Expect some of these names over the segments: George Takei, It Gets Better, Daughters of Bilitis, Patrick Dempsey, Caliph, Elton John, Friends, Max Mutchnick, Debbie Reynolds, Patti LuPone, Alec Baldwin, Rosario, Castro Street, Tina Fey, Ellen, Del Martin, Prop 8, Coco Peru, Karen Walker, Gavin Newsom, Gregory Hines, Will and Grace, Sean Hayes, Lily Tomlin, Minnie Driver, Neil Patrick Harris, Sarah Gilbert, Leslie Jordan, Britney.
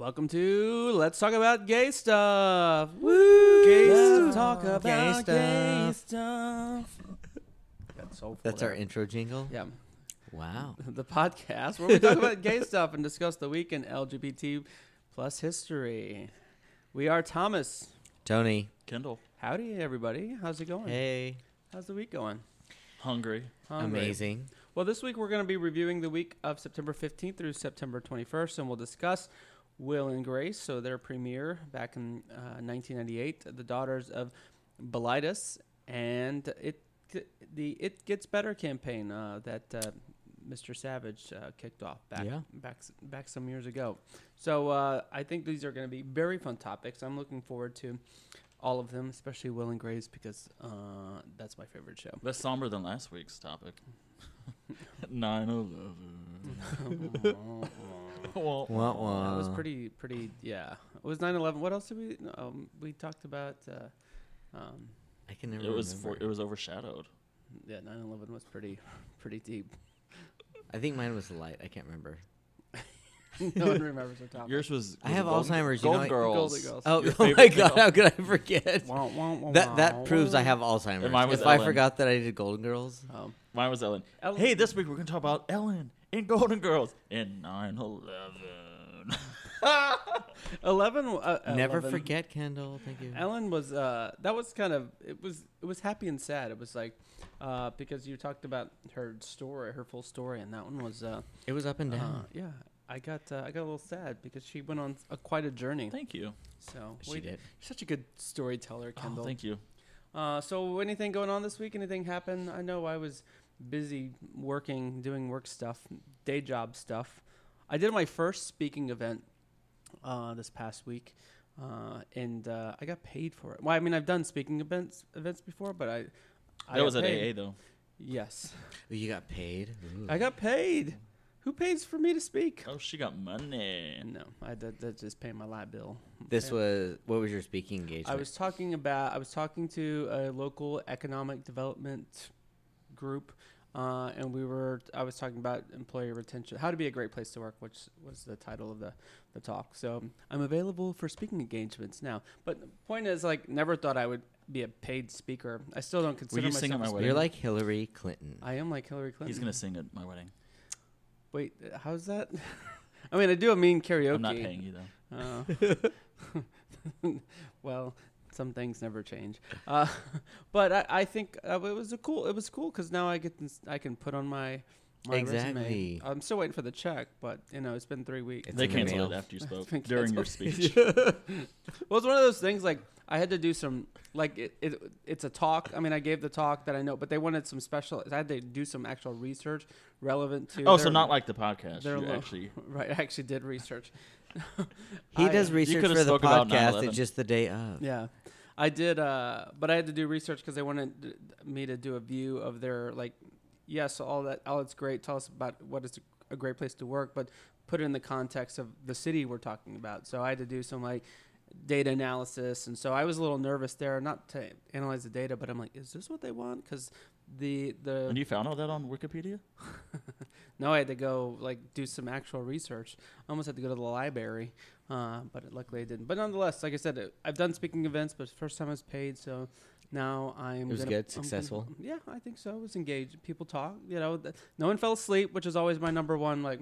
Welcome to Let's Talk About Gay Stuff. Woo! Let's talk about gay stuff. That's our intro jingle? Yeah. Wow. The podcast where we talk about gay stuff and discuss the week in LGBT plus history. We are Thomas. Tony. Kendall. Howdy, everybody. How's it going? Hey. How's the week going? Hungry. Amazing. Well, this week we're going to be reviewing the week of September 15th through September 21st, and we'll discuss Will and Grace, so their premiere back in 1998, The Daughters of Bilitis, and the It Gets Better campaign that Mr. Savage kicked off back some years ago. So I think these are going to be very fun topics. I'm looking forward to all of them, especially Will and Grace, because that's my favorite show. Less somber than last week's topic. 9/11. Wah, wah, wah. It was pretty. Yeah, it was 9/11. What else did we talked about? I can never. It was overshadowed. Yeah, 9/11 was pretty deep. I think mine was light. I can't remember. No one remembers the topic. Yours was. I have Alzheimer's. Gold Girls. Oh my God! How could I forget? That proves I have Alzheimer's. And mine was Ellen. I forgot that I did Golden Girls. Oh. Mine was Ellen. Hey, this week we're gonna talk about Ellen. In Golden Girls. In 9/11. 11. Never 11. Forget, Kendall. Thank you. Ellen was. That was kind of. It was happy and sad. It was like, because you talked about her story, her full story, and that one was. It was up and down. Yeah, I got a little sad because she went on quite a journey. Thank you. So she did. You're such a good storyteller, Kendall. Oh, thank you. So anything going on this week? Anything happened? I know I was busy working, doing work stuff, day job stuff. I did my first speaking event this past week, and I got paid for it. Well, I mean, I've done speaking events before, but that was at AA though. Yes. You got paid? Ooh. I got paid. Who pays for me to speak? Oh, she got money. No, I did just pay my light bill. What was your speaking engagement? I was talking to a local economic development group, and I was talking about employee retention, how to be a great place to work, which was the title of the talk. So I'm available for speaking engagements now. But the point is, like, never thought I would be a paid speaker. I still don't consider myself. Will you sing at my wedding? You're like Hillary Clinton. I am like Hillary Clinton. He's gonna sing at my wedding. Wait, how's that? I mean, I do a mean karaoke. I'm not paying you though. Well. Some things never change, but I think it was cool because now I can put on my resume. I'm still waiting for the check, but you know it's been 3 weeks. They canceled it after you spoke during your speech. Well, it's one of those things like I had to do some like it's a talk. I mean, I gave the talk that I know, but they wanted some special. I had to do some actual research relevant to. Oh, so not like the podcast. Right, I actually did research. He does research for the podcast. It's just the day of. Yeah, I did, but I had to do research because they wanted me to do a view of their like, yes, all that. Oh, it's great. Tell us about what is a great place to work, but put it in the context of the city we're talking about. So I had to do some like data analysis, and so I was a little nervous there, not to analyze the data, but I'm like, is this what they want? Because the and you found all that on Wikipedia? No, I had to go like do some actual research. I almost had to go to the library, but luckily I didn't. But nonetheless, like I said, I've done speaking events, but it's the first time I was paid, so now I'm. It was good, successful. I think so. I was engaged. People talk. You know, no one fell asleep, which is always my number one like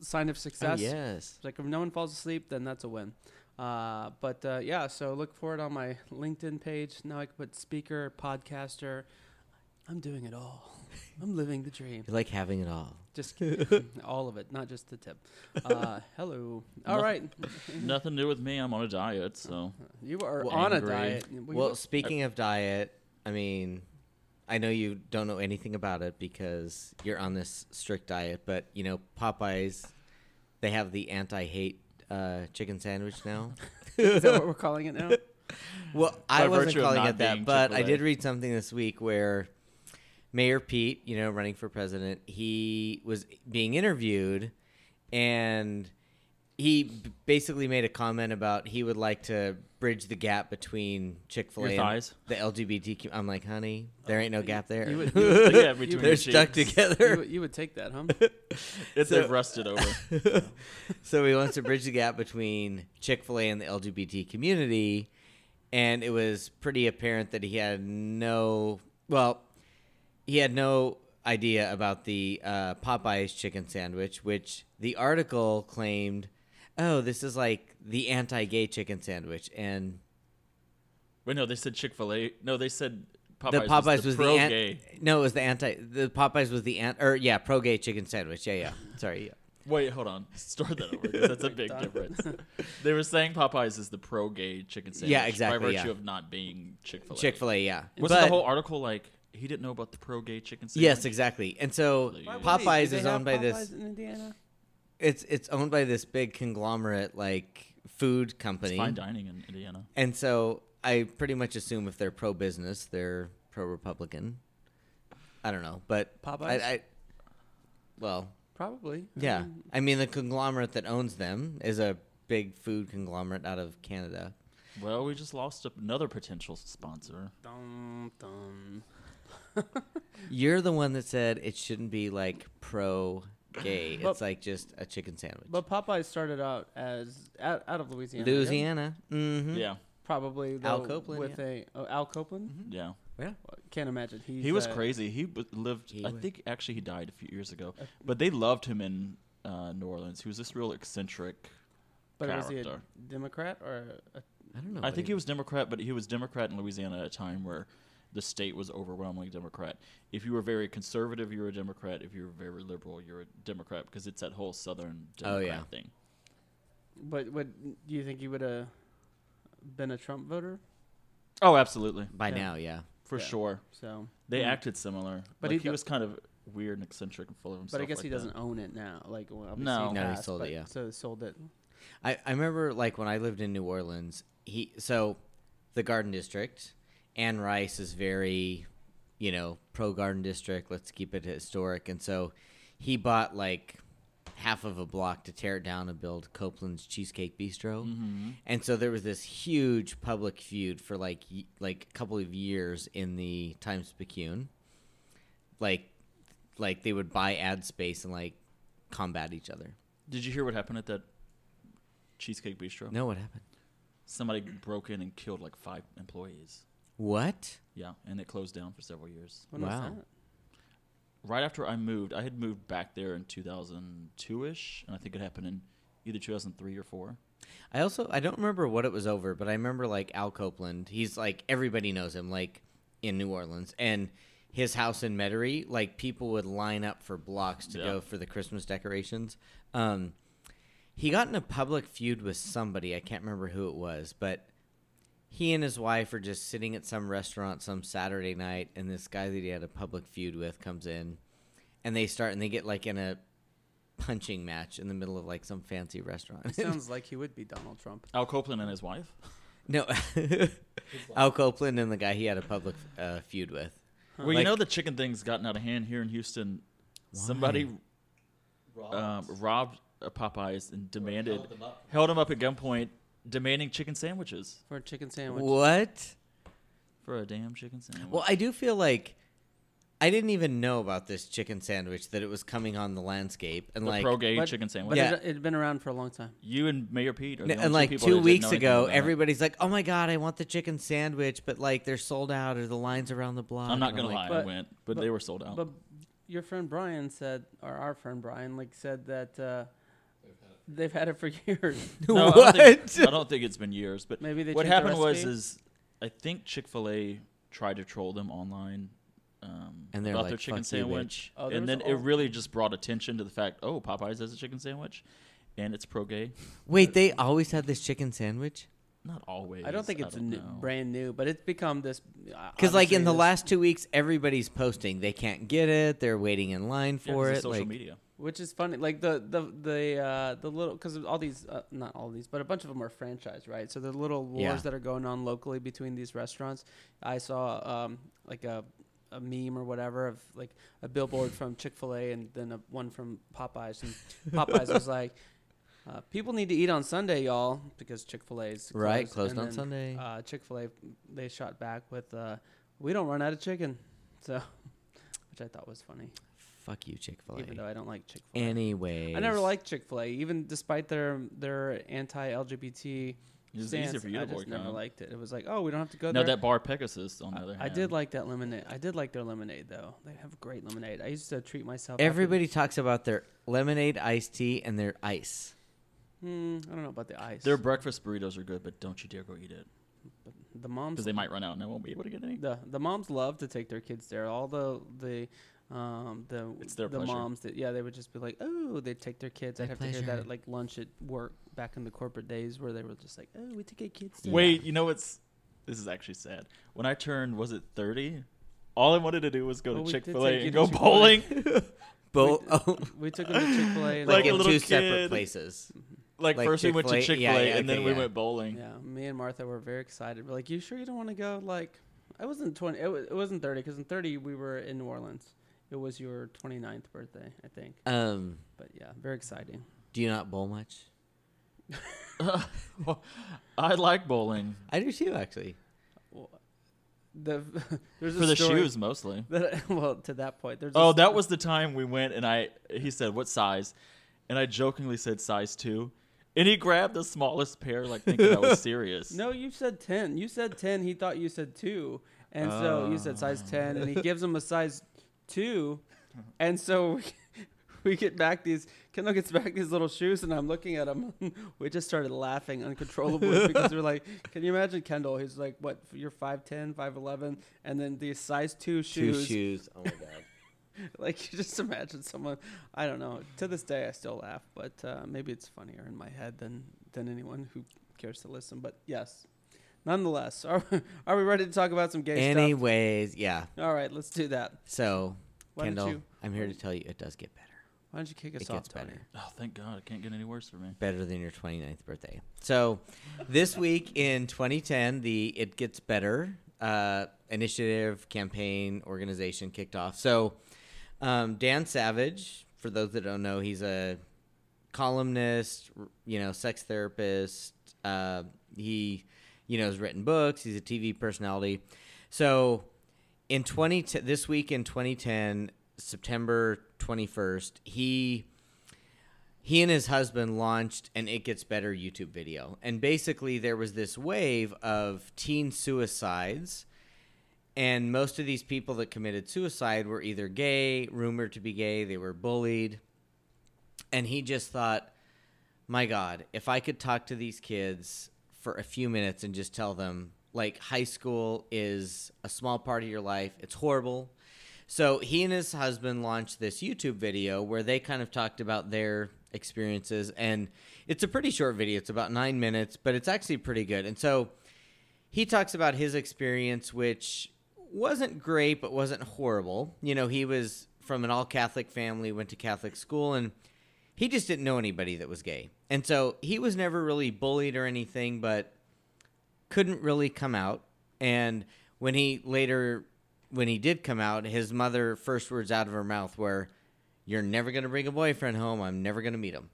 sign of success. Oh, yes. Like if no one falls asleep, then that's a win. So look for it on my LinkedIn page. Now I can put speaker, podcaster. I'm doing it all. I'm living the dream. You like having it all. Just kidding. All of it, not just the tip. Hello. All right. Nothing new with me. I'm on a diet, so. You are on a diet. Well, speaking of diet, I mean, I know you don't know anything about it because you're on this strict diet, but, you know, Popeyes, they have the anti-hate chicken sandwich now. Is that what we're calling it now? Well, I wasn't calling it that, but Chick-fil-A. I did read something this week where Mayor Pete, you know, running for president, he was being interviewed, and he basically made a comment about he would like to bridge the gap between Chick-fil-A and the LGBTQ. I'm like, honey, there ain't no gap there. You would they're stuck together. You would take that, huh? If they've rusted over. So he wants to bridge the gap between Chick-fil-A and the LGBT community, and it was pretty apparent that he had no idea about the Popeyes chicken sandwich, which the article claimed, oh, this is like the anti-gay chicken sandwich. And wait, no, they said Chick-fil-A. No, they said Popeyes was the pro-gay. No, it was the anti. The Popeyes was the pro-gay chicken sandwich. Yeah. Sorry. Yeah. Wait, hold on. Start that over. That's a big difference. They were saying Popeyes is the pro-gay chicken sandwich. Yeah, exactly. By virtue of not being Chick-fil-A. Chick-fil-A, yeah. Wasn't the whole article like? He didn't know about the pro-gay chicken sandwich. Yes, exactly. And so Popeyes is owned by this. In Indiana? It's owned by this big conglomerate like food company. It's fine dining in Indiana. And so I pretty much assume if they're pro-business, they're pro-Republican. I don't know, but Popeyes. Well, probably. Yeah, I mean the conglomerate that owns them is a big food conglomerate out of Canada. Well, we just lost another potential sponsor. Dum dum. You're the one that said it shouldn't be like pro-gay. It's like just a chicken sandwich. But Popeyes started out as out of Louisiana. Louisiana, yeah. Mm-hmm. Yeah. Probably Al Copeland. Al Copeland. Mm-hmm. Yeah. Yeah. Can't imagine he was crazy. He lived. I think actually he died a few years ago. But they loved him in New Orleans. He was this real eccentric character. Was he a Democrat or? I don't know. I think he was Democrat, but he was Democrat in Louisiana at a time where the state was overwhelmingly Democrat. If you were very conservative, you were a Democrat. If you were very liberal, you're a Democrat, because it's that whole Southern Democrat thing. But do you think you would have been a Trump voter? Oh, absolutely. By now, yeah. For sure. So they acted similar. But like he was kind of weird and eccentric and full of himself. But I guess he doesn't own it now. Like, well, he sold it, yeah. So he sold it. I remember like when I lived in New Orleans, the Garden District... Anne Rice is very, pro-Garden District. Let's keep it historic. And so he bought, like, half of a block to tear it down and build Copeland's Cheesecake Bistro. Mm-hmm. And so there was this huge public feud for, like a couple of years in the Times-Picayune. Like, they would buy ad space and, like, combat each other. Did you hear what happened at that Cheesecake Bistro? No, what happened? Somebody broke in and killed, like, 5 employees. What? Yeah, and it closed down for several years. When was that? Right after I moved. I had moved back there in 2002-ish, and I think it happened in either 2003 or 4. I don't remember what it was over, but I remember, like, Al Copeland. He's, like, everybody knows him, like, in New Orleans. And his house in Metairie, like, people would line up for blocks to go for the Christmas decorations. He got in a public feud with somebody. I can't remember who it was, but... He and his wife are just sitting at some restaurant some Saturday night, and this guy that he had a public feud with comes in, and they get like in a punching match in the middle of like some fancy restaurant. It sounds like he would be Donald Trump. Al Copeland and his wife? No. Al Copeland and the guy he had a public feud with. Well, like, the chicken thing's gotten out of hand here in Houston. Why? Somebody robbed a Popeyes and held him up at gunpoint. Demanding chicken sandwiches. For a chicken sandwich. What? For a damn chicken sandwich. Well, I do feel like I didn't even know about this chicken sandwich, that it was coming on the landscape. And the pro-gay chicken sandwich. Yeah. It had been around for a long time. You and Mayor Pete are the only people who didn't know anything about it. And like 2 weeks ago, everybody's like, oh my God, I want the chicken sandwich, but like they're sold out or the line's around the block. I'm not going to lie, I went, but they were sold out. But your friend Brian said, or our friend Brian, like said that... They've had it for years. No, what? I don't think it's been years. But maybe what happened was I think Chick-fil-A tried to troll them online and about like, their chicken sandwich. And then it really just brought attention to the fact, oh, Popeyes has a chicken sandwich, and it's pro-gay. Wait, they always had this chicken sandwich? Not always. I don't think it's brand new, but it's become this. Because like in the last 2 weeks, everybody's posting. They can't get it. They're waiting in line for it. Social media. Which is funny, like the little, because all these, not all these, but a bunch of them are franchised, right? So the little wars that are going on locally between these restaurants. I saw like a meme or whatever of like a billboard from Chick-fil-A and then one from Popeyes, and Popeyes was like, People need to eat on Sunday, y'all, because Chick-fil-A is closed. Right, closed on Sunday. Chick-fil-A, they shot back with, we don't run out of chicken, so, which I thought was funny. Fuck you, Chick-fil-A. Even though I don't like Chick-fil-A. Anyways. I never liked Chick-fil-A, even despite their anti-LGBT stance. Easier for you to boycott. I just never liked it. It was like, oh, we don't have to go there. No, that bar Pegasus, on the other hand. I did like that lemonade. I did like their lemonade, though. They have great lemonade. I used to treat myself. Everybody talks about their lemonade, iced tea, and their ice. I don't know about the ice. Their breakfast burritos are good, but don't you dare go eat it. But the moms, because they might run out and I won't be able to get any. The moms love to take their kids there. All the moms that they would just be like, oh, they'd take their kids. I'd have to hear that at like lunch at work back in the corporate days where they were just like, oh, we take our kids there. Wait, you know what's? This is actually sad. When I turned, was it 30? All I wanted to do was go to Chick-fil-A and go bowling. We took them to Chick-fil-A like in two separate places. Like first Chick-fil-A, we went to Chick-fil-A and then we went bowling. Yeah, me and Martha were very excited. We're like, "You sure you don't want to go?" Like, I wasn't 20. It wasn't 30 because in 30 we were in New Orleans. It was your 29th birthday, I think. But yeah, very exciting. Do you not bowl much? Well, I like bowling. I do too, actually. Well, there's for the shoes mostly. To that point, there's. Oh, that was the time we went, and he said, "What size?" And I jokingly said size 2. And he grabbed the smallest pair, like thinking I was serious. No, you said 10. You said 10. He thought you said 2. And so you said size 10. And he gives him a size 2. And so we get back these. Kendall gets back these little shoes. And I'm looking at him. We just started laughing uncontrollably because we're like, can you imagine Kendall? He's like, what? You're 5'10", 5'11". And then these size 2 shoes. 2 shoes. Oh, my God. Like, you just imagine someone, I don't know. To this day, I still laugh, but maybe it's funnier in my head than anyone who cares to listen. But yes, nonetheless, are we ready to talk about some gay stuff? Anyways, yeah. All right, let's do that. So, Kendall, I'm here to tell you it does get better. Why don't you kick us off, Tony? Oh, thank God. It can't get any worse for me. Better than your 29th birthday. So, this week in 2010, the It Gets Better initiative, campaign, organization kicked off. So, Dan Savage, for those that don't know, he's a columnist, sex therapist. He, has written books. He's a TV personality. So this week in 2010, September 21st, he and his husband launched an It Gets Better YouTube video. And basically there was this wave of teen suicides. And most of these people that committed suicide were either gay, rumored to be gay, they were bullied. And he just thought, my God, if I could talk to these kids for a few minutes and just tell them, like, high school is a small part of your life. It's horrible. So he and his husband launched this YouTube video where they kind of talked about their experiences. And it's a pretty short video. It's about 9 minutes, but it's actually pretty good. And so he talks about his experience, which wasn't great, but wasn't horrible. He was from an all-Catholic family, went to Catholic school, and he just didn't know anybody that was gay. And so he was never really bullied or anything, but couldn't really come out. And when he did come out, his mother, first words out of her mouth were, "You're never going to bring a boyfriend home. I'm never going to meet him."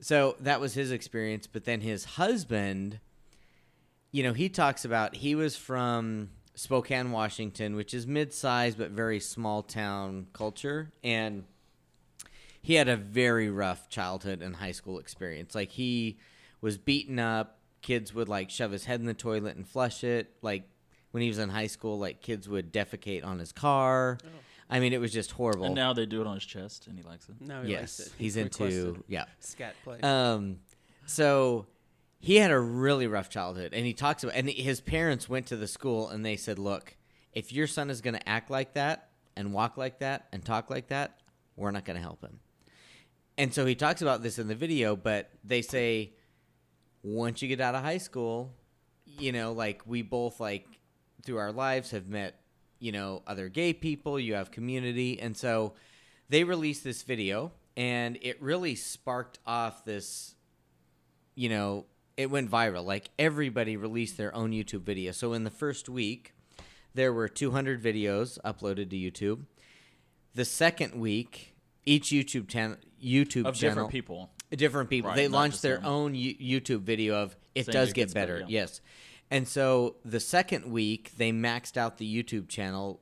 So that was his experience. But then his husband, he talks about he was from Spokane, Washington, which is mid-sized but very small-town culture, and he had a very rough childhood and high school experience. Like, he was beaten up. Kids would, like, shove his head in the toilet and flush it. Like, when he was in high school, like, kids would defecate on his car. Oh. I mean, it was just horrible. And now they do it on his chest, and he likes it. No, yes, likes it. He's into, yeah. Scat play. So he had a really rough childhood, and he talks about, and his parents went to the school and they said, "Look, if your son is going to act like that and walk like that and talk like that, we're not going to help him." And so he talks about this in the video, but they say, once you get out of high school, like, we both, like, through our lives have met, other gay people, you have community. And so they released this video, and it really sparked off this, it went viral. Like, everybody released their own YouTube video. So in the first week, there were 200 videos uploaded to YouTube. The second week, each YouTube channel of different people. Different people. Right, they launched their own YouTube video of It Does Get Better. Yes. And so the second week, they maxed out the YouTube channel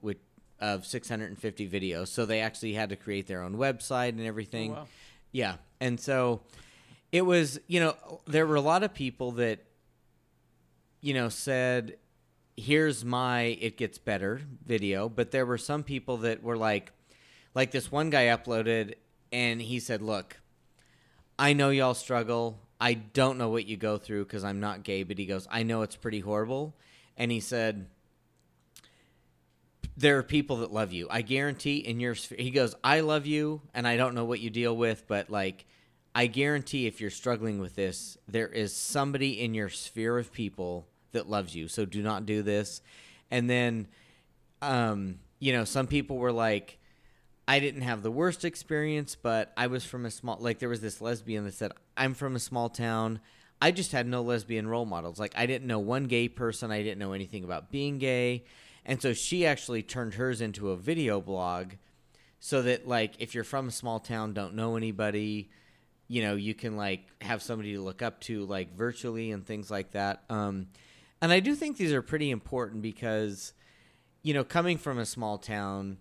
of 650 videos. So they actually had to create their own website and everything. Oh, wow. Yeah. And so it was, you know, there were a lot of people that, you know, said, here's my It Gets Better video. But there were some people that were like this one guy uploaded and he said, look, I know y'all struggle. I don't know what you go through because I'm not gay, but he goes, I know it's pretty horrible. And he said, there are people that love you. I guarantee in your sphere. He goes, I love you, and I don't know what you deal with, but like, I guarantee if you're struggling with this, there is somebody in your sphere of people that loves you. So do not do this. And then, you know, some people were like, I didn't have the worst experience, but I was from a small, like there was this lesbian that said, I'm from a small town. I just had no lesbian role models. Like I didn't know one gay person. I didn't know anything about being gay. And so she actually turned hers into a video blog so that like, if you're from a small town, don't know anybody, you know, you can like have somebody to look up to like virtually and things like that. And I do think these are pretty important because, you know, coming from a small town,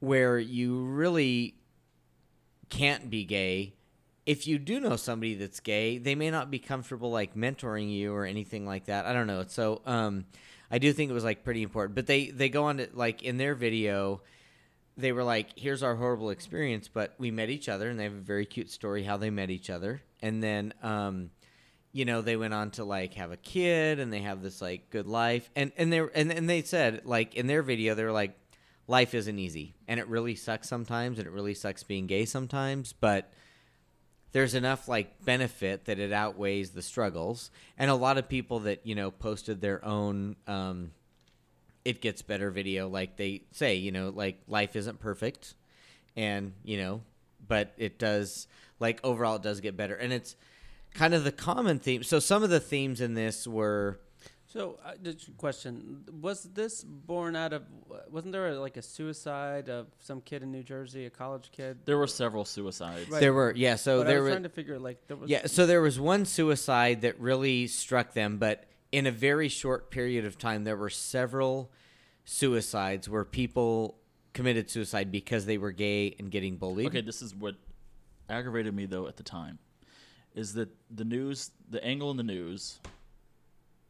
where you really can't be gay, if you do know somebody that's gay, they may not be comfortable like mentoring you or anything like that. I don't know. So I do think it was like pretty important. But they go on to like in their video, they were like, here's our horrible experience, but we met each other, and they have a very cute story how they met each other. And then, you know, they went on to like have a kid and they have this like good life. And they said like in their video, they were like, life isn't easy, and it really sucks sometimes, and it really sucks being gay sometimes, but there's enough, like, benefit that it outweighs the struggles, and a lot of people that, you know, posted their own It Gets Better video, like, they say, you know, like, life isn't perfect, and, you know, but it does, like, overall it does get better, and it's kind of the common theme. So some of the themes in this were... So, just question, was this born out of, wasn't there a suicide of some kid in New Jersey, a college kid? There were several suicides. Right. There were, yeah. So but there I was trying to figure, there was. Yeah, so there was one suicide that really struck them, but in a very short period of time, there were several suicides where people committed suicide because they were gay and getting bullied. Okay, this is what aggravated me, though, at the time, is that the angle in the news...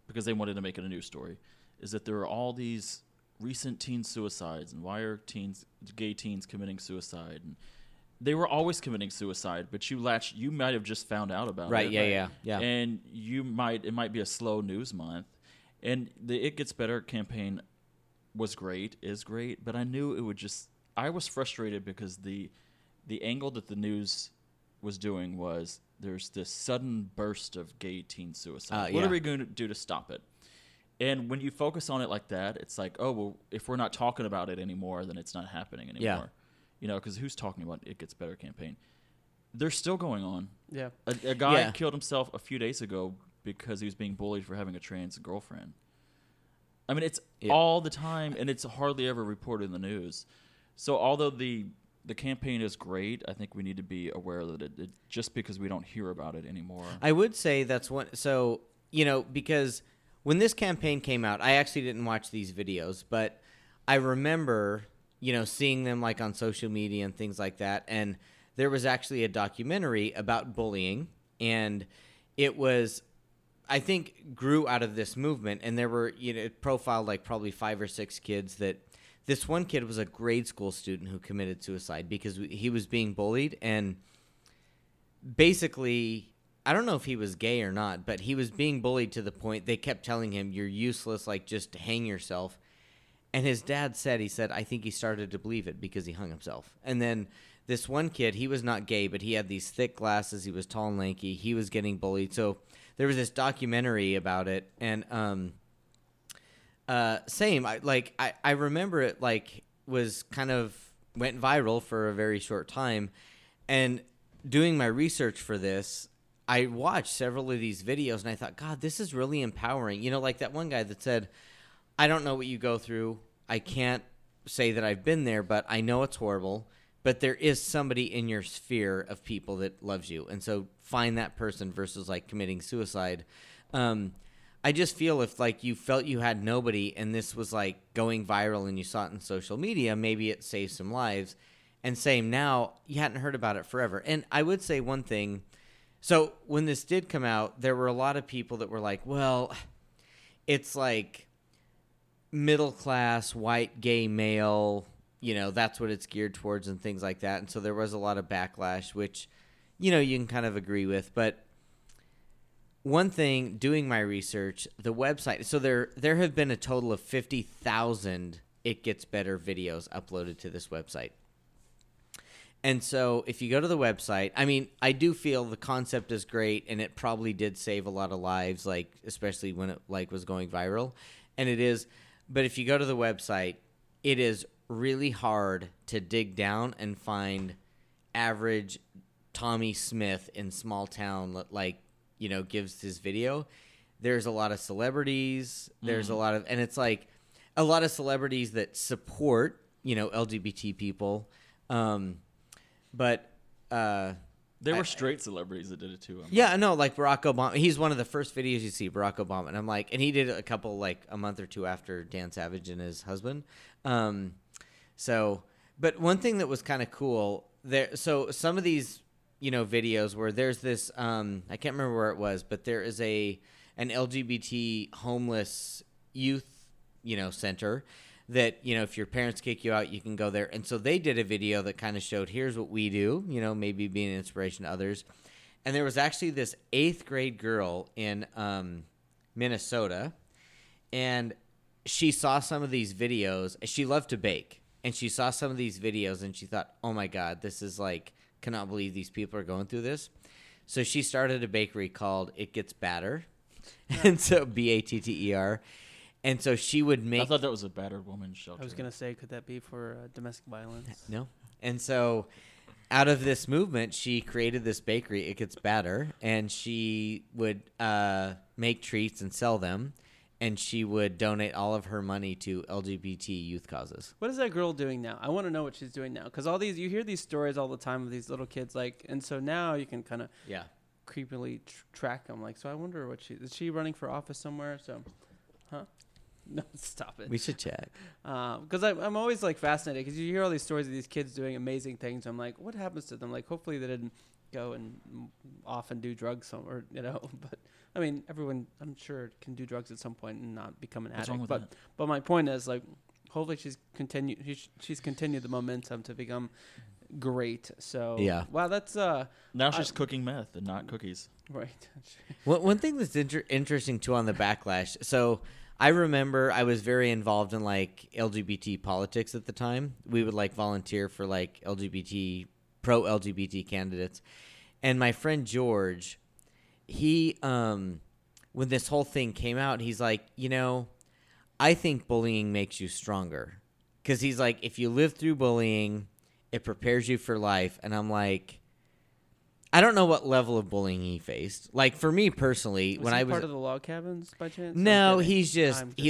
because they wanted to make it a news story, is that there are all these recent teen suicides, and why are gay teens committing suicide? And they were always committing suicide, but you might have just found out about it. Right, yeah. And it might be a slow news month. And the It Gets Better campaign is great, but I knew it would just, I was frustrated because the angle that the news was doing was, there's this sudden burst of gay teen suicide. What are we going to do to stop it? And when you focus on it like that, it's like, oh, well, if we're not talking about it anymore, then it's not happening anymore. Yeah. You know, because who's talking about It Gets Better campaign? They're still going on. Yeah. A guy killed himself a few days ago because he was being bullied for having a trans girlfriend. I mean, it's all the time, and it's hardly ever reported in the news. So although the campaign is great, I think we need to be aware that it just because we don't hear about it anymore. I would say that's one. So, you know, because when this campaign came out, I actually didn't watch these videos, but I remember, you know, seeing them like on social media and things like that. And there was actually a documentary about bullying, and it was, I think, grew out of this movement. And there were, you know, it profiled like probably 5 or 6 kids that. This one kid was a grade school student who committed suicide because he was being bullied, and basically, I don't know if he was gay or not, but he was being bullied to the point they kept telling him, you're useless, like, just hang yourself. And his dad said, I think he started to believe it because he hung himself. And then this one kid, he was not gay, but he had these thick glasses, he was tall and lanky, he was getting bullied. So there was this documentary about it, and same. I remember it was kind of went viral for a very short time, and doing my research for this, I watched several of these videos and I thought, God, this is really empowering. You know, like that one guy that said, I don't know what you go through. I can't say that I've been there, but I know it's horrible. But there is somebody in your sphere of people that loves you. And so find that person versus, like, committing suicide. I just feel if, like, you felt you had nobody and this was, like, going viral and you saw it on social media, maybe it saved some lives. And same now, you hadn't heard about it forever. And I would say one thing. So when this did come out, there were a lot of people that were like, well, it's, like, middle-class, white, gay male, you know, that's what it's geared towards and things like that. And so there was a lot of backlash, which, you know, you can kind of agree with. But one thing, doing my research, the website, so there have been a total of 50,000 It Gets Better videos uploaded to this website. And so if you go to the website, I mean, I do feel the concept is great, and it probably did save a lot of lives, like, especially when it, like, was going viral. And it is, but if you go to the website, it is really hard to dig down and find average Tommy Smith in small town, like, you know, gives his video. There's a lot of celebrities. There's a lot of, and it's like a lot of celebrities that support, you know, LGBT people. But there were straight celebrities that did it too. Yeah, no, like Barack Obama. He's one of the first videos you see, Barack Obama. And I'm like, and he did a couple, like, a month or two after Dan Savage and his husband. So, but one thing that was kind of cool there, so some of these, you know, videos where there's this, I can't remember where it was, but there is an LGBT homeless youth, you know, center that, you know, if your parents kick you out, you can go there. And so they did a video that kind of showed, here's what we do, you know, maybe being an inspiration to others. And there was actually this 8th grade girl in Minnesota, and she saw some of these videos. She loved to bake, and she saw some of these videos, and she thought, oh, my God, this is, like, cannot believe these people are going through this. So she started a bakery called It Gets Batter, and so Batter. And so she would make... I thought that was a battered woman's shelter. I was going to say, could that be for domestic violence? No. And so out of this movement, she created this bakery, It Gets Better, and she would make treats and sell them, and she would donate all of her money to LGBT youth causes. What is that girl doing now? I want to know what she's doing now, because all these, you hear these stories all the time of these little kids, like, and so now you can kind of creepily track them. Like, so I wonder what is she running for office somewhere? So, huh? No, stop it. We should check. Because I'm always, like, fascinated, because you hear all these stories of these kids doing amazing things. I'm like, what happens to them? Like, hopefully they didn't go and off and do drugs somewhere, you know. But, I mean, everyone, I'm sure, can do drugs at some point and not become an addict. But my point is, like, hopefully she's continued the momentum to become great. So, yeah. Wow, that's... now she's cooking meth and not cookies. Right. One thing that's interesting, too, on the backlash. So... I remember I was very involved in, like, LGBT politics at the time. We would, like, volunteer for, like, LGBT, pro-LGBT candidates. And my friend George, he, when this whole thing came out, he's like, you know, I think bullying makes you stronger. Because he's like, if you live through bullying, it prepares you for life. And I'm like, I don't know what level of bullying he faced. Like, for me personally, when I was part of the log cabins by chance? No, he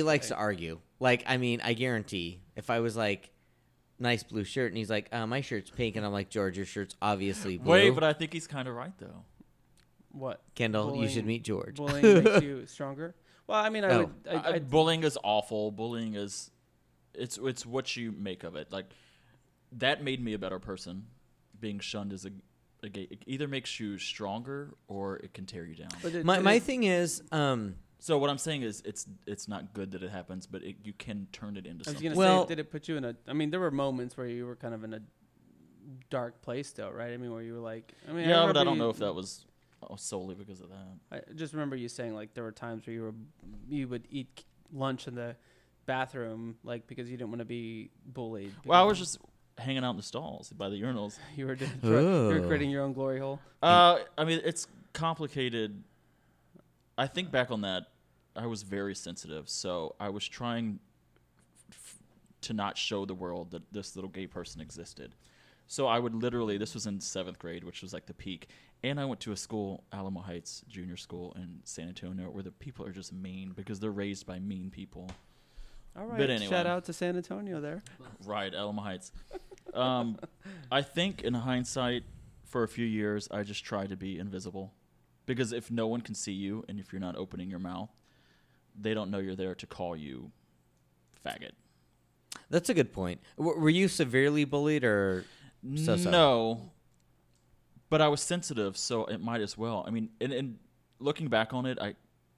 likes to argue. Like, I mean, I guarantee if I was like, nice blue shirt, and he's like, my shirt's pink, and I'm like, George, your shirt's obviously blue. Wait, but I think he's kind of right though. What? Kendall, bullying, you should meet George. Bullying makes you stronger. Well, I mean, bullying is awful. Bullying is, it's what you make of it. Like, that made me a better person. Being shunned is it either makes you stronger or it can tear you down. My thing is... so what I'm saying is it's not good that it happens, but you can turn it into something. I was going to say, did it put you in a... I mean, there were moments where you were kind of in a dark place, though, right? I mean, where you were like... I mean, yeah, but I don't know if that was solely because of that. I just remember you saying, like, there were times where you would eat lunch in the bathroom, like, because you didn't want to be bullied. Well, I was just... hanging out in the stalls by the urinals. You were creating your own glory hole. I mean, it's complicated. I think back on that, I was very sensitive, so I was trying to not show the world that this little gay person existed. So I would literally, this was in 7th grade, which was like the peak, and I went to a school, Alamo Heights Junior School in San Antonio, where the people are just mean because they're raised by mean people. All right, anyway. Shout out to San Antonio there. Right, Alamo Heights. I think in hindsight, for a few years, I just tried to be invisible. Because if no one can see you, and if you're not opening your mouth, they don't know you're there to call you faggot. That's a good point. Were you severely bullied or so-so? No, but I was sensitive, so it might as well. I mean, and looking back on it,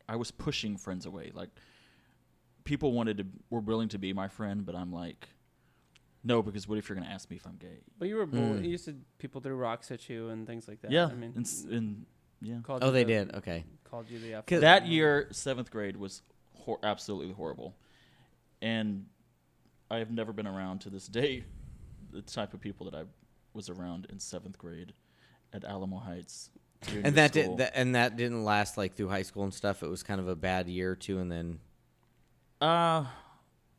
I was pushing friends away. Like, people were willing to be my friend, but I'm like, no, because what if you're going to ask me if I'm gay? But you were bullied. You said people threw rocks at you and things like that. Yeah, I mean, and yeah. Oh, they did. Okay. Called you the F-word. That year, 7th grade was absolutely horrible. And I have never been around to this day the type of people that I was around in 7th grade at Alamo Heights. And that didn't last like through high school and stuff. It was kind of a bad year or two and then I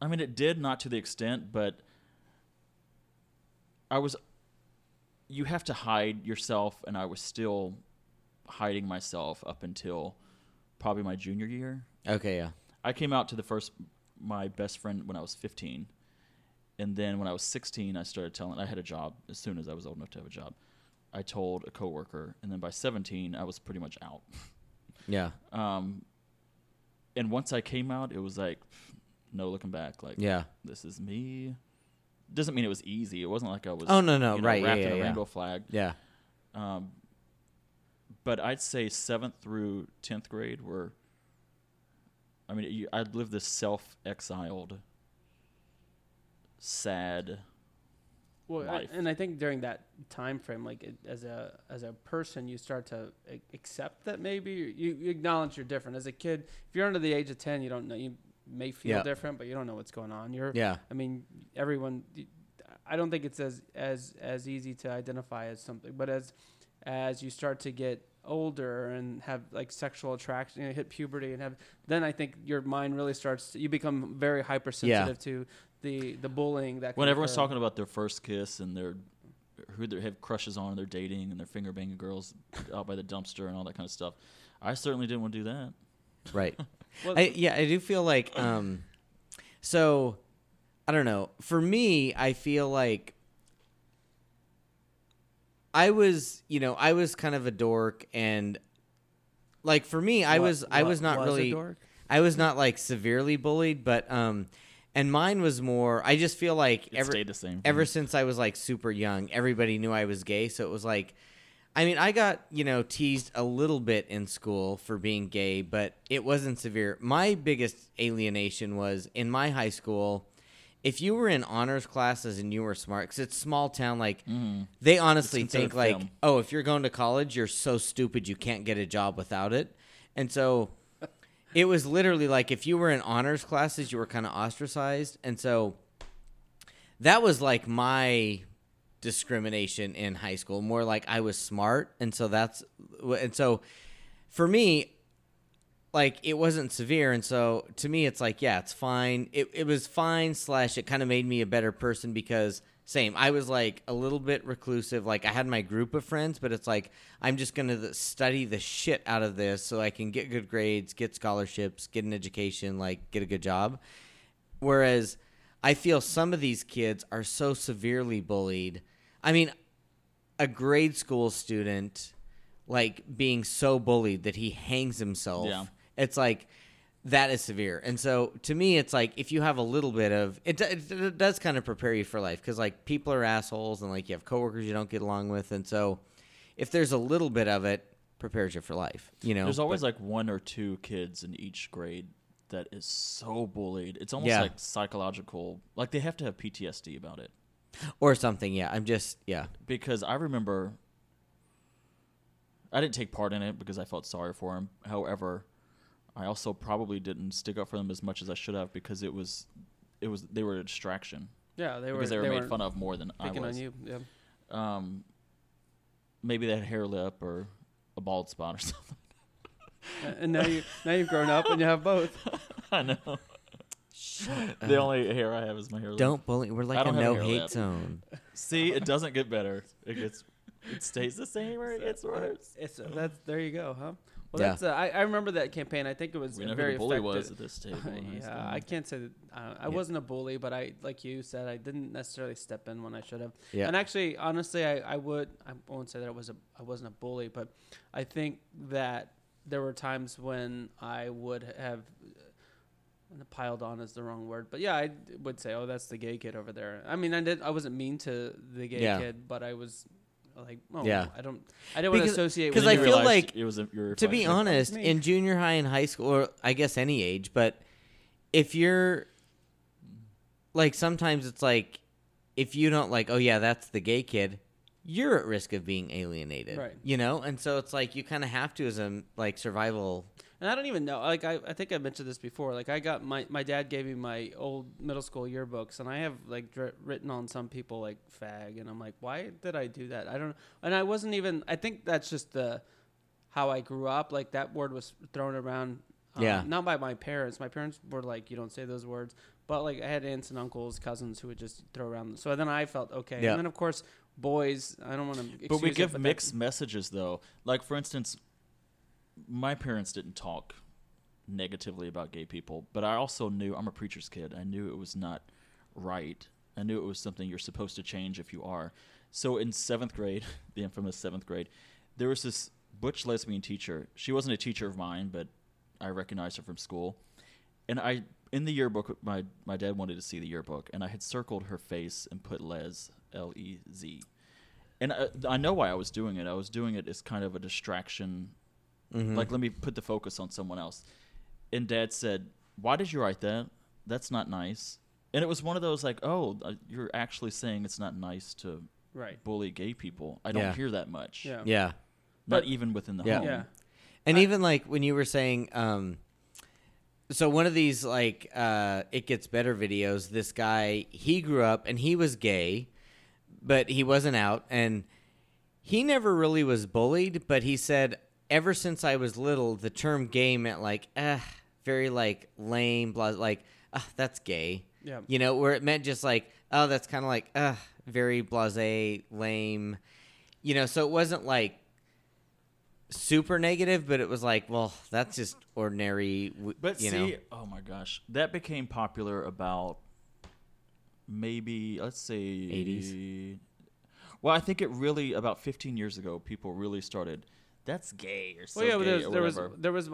mean it did, not to the extent, but you have to hide yourself, and I was still hiding myself up until probably my junior year. Okay, yeah. I came out to my best friend when I was 15, and then when I was 16, I started telling. I had a job as soon as I was old enough to have a job. I told a coworker, and then by 17, I was pretty much out. Yeah. And once I came out, it was like no looking back. Like, yeah, this is me. Doesn't mean it was easy. It wasn't like I was. Oh no, right? Wrapped in a rainbow flag. Yeah. But I'd say 7th through 10th grade were, I mean, I'd lived this self-exiled, sad life. And I think during that time frame, like as a person, you start to accept that maybe you acknowledge you're different. As a kid, if you're under the age of 10, you don't know. You may feel different, but you don't know what's going on. I mean, everyone. I don't think it's as easy to identify as something, but as you start to get older and have like sexual attraction, you know, hit puberty and then I think your mind really starts you become very hypersensitive to the bullying that when everyone's talking about their first kiss and their who they have crushes on and they're dating and they're finger banging girls out by the dumpster and all that kind of stuff. I certainly didn't want to do that. Right. Well, I do feel like so I don't know. For me, I feel like I was kind of a dork, and like for me, I was not really a dork? I was not like severely bullied, but and mine was more. I just feel like stayed the same ever since I was like super young, everybody knew I was gay, so it was like, I mean, I got teased a little bit in school for being gay, but it wasn't severe. My biggest alienation was in my high school. If you were in honors classes and you were smart, because it's small town, like they honestly think like, oh, if you're going to college, you're so stupid you can't get a job without it. And so it was literally like if you were in honors classes, you were kind of ostracized. And so that was like my discrimination in high school, more like I was smart. And so for me, like it wasn't severe, and so to me it's like, yeah, it's fine. It was fine / it kind of made me a better person because I was like a little bit reclusive. Like I had my group of friends, but it's like I'm just going to study the shit out of this so I can get good grades, get scholarships, get an education, like get a good job. Whereas I feel some of these kids are so severely bullied. I mean, a grade school student like being so bullied that he hangs himself. Yeah. It's like that is severe. And so to me, it's like if you have a little bit of it does kind of prepare you for life because like people are assholes and like you have coworkers you don't get along with. And so if there's a little bit of it, prepares you for life. There's always like one or two kids in each grade that is so bullied. It's almost like psychological. Like they have to have PTSD about it or something. Yeah, because I remember I didn't take part in it because I felt sorry for him. However, I also probably didn't stick up for them as much as I should have because it was they were a distraction. Yeah, they were made fun of more than I was. Picking on you, yeah. Maybe they had a hair lip or a bald spot or something. And now you've grown up and you have both. I know. The only hair I have is my hair lip. Don't bully. We're like a no-hate zone. See, it doesn't get better. It stays the same or it gets worse. There you go, huh? Well, yeah. That's, I remember that campaign. I think it was very effective. We know who the bully was at this table. Yeah, I can't say that. I wasn't a bully, but I, like you said, I didn't necessarily step in when I should have. Yeah. And actually, honestly, I won't say that I wasn't a bully, but I think that there were times when I would have piled on is the wrong word, but yeah, I would say, oh, that's the gay kid over there. I mean, I wasn't mean to the gay kid, but I was like, oh, yeah. I didn't want to associate with it. Because I feel like, to be honest, in junior high and high school, or I guess any age, but if you're, like, sometimes it's like, if you don't like, oh yeah, that's the gay kid, you're at risk of being alienated, right? You know? And so it's like, you kind of have to as a, like, survival. And I don't even know, like, I think I mentioned this before. Like, I got my dad gave me my old middle school yearbooks, and I have, like, written on some people, like, fag, and I'm like, why did I do that? I don't know. And I wasn't even, I think that's just how I grew up. Like, that word was thrown around, not by my parents. My parents were like, you don't say those words. But, like, I had aunts and uncles, cousins who would just throw around. So then I felt okay. Yeah. And then, of course, boys, I don't want to. But we give mixed messages, though. Like, for instance, my parents didn't talk negatively about gay people, but I also knew, I'm a preacher's kid. I knew it was not right. I knew it was something you're supposed to change if you are. So in 7th grade, the infamous 7th grade, there was this butch lesbian teacher. She wasn't a teacher of mine, but I recognized her from school. And I, in the yearbook, my dad wanted to see the yearbook, and I had circled her face and put Les, L-E-Z. And I know why I was doing it. I was doing it as kind of a distraction. Mm-hmm. Like, let me put the focus on someone else. And Dad said, why did you write that? That's not nice. And it was one of those, like, oh, you're actually saying it's not nice to bully gay people. I don't hear that much. Yeah. Not even within the home. Yeah. And even, like, when you were saying, so one of these, like, It Gets Better videos, this guy, he grew up, and he was gay, but he wasn't out. And he never really was bullied, but he said, ever since I was little, the term gay meant, like, very, like, lame, blah, like, that's gay. Yeah. You know, where it meant just, like, oh, that's kind of like, very blasé, lame. You know, so it wasn't, like, super negative, but it was like, well, that's just ordinary, but you see, know. Oh, my gosh. That became popular about maybe, let's say, 80s. Well, I think it really, about 15 years ago, people really started, that's gay or something. Well, yeah, there was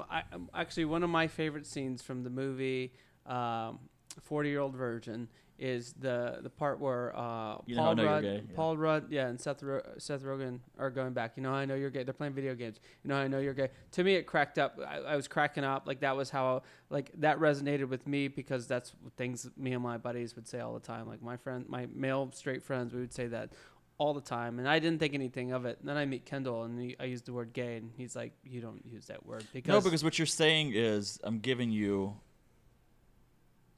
actually one of my favorite scenes from the movie 40-Year-Old Virgin is the part where Paul Rudd, and Seth Rogen are going back. You know, I know you're gay. They're playing video games. You know, I know you're gay. To me, it cracked up. I was cracking up. Like, that was how, like, that resonated with me, because that's things me and my buddies would say all the time. Like, my male straight friends, we would say that all the time, and I didn't think anything of it. And then I meet Kendall, and I used the word gay, and he's like, you don't use that word. Because what you're saying is, I'm giving you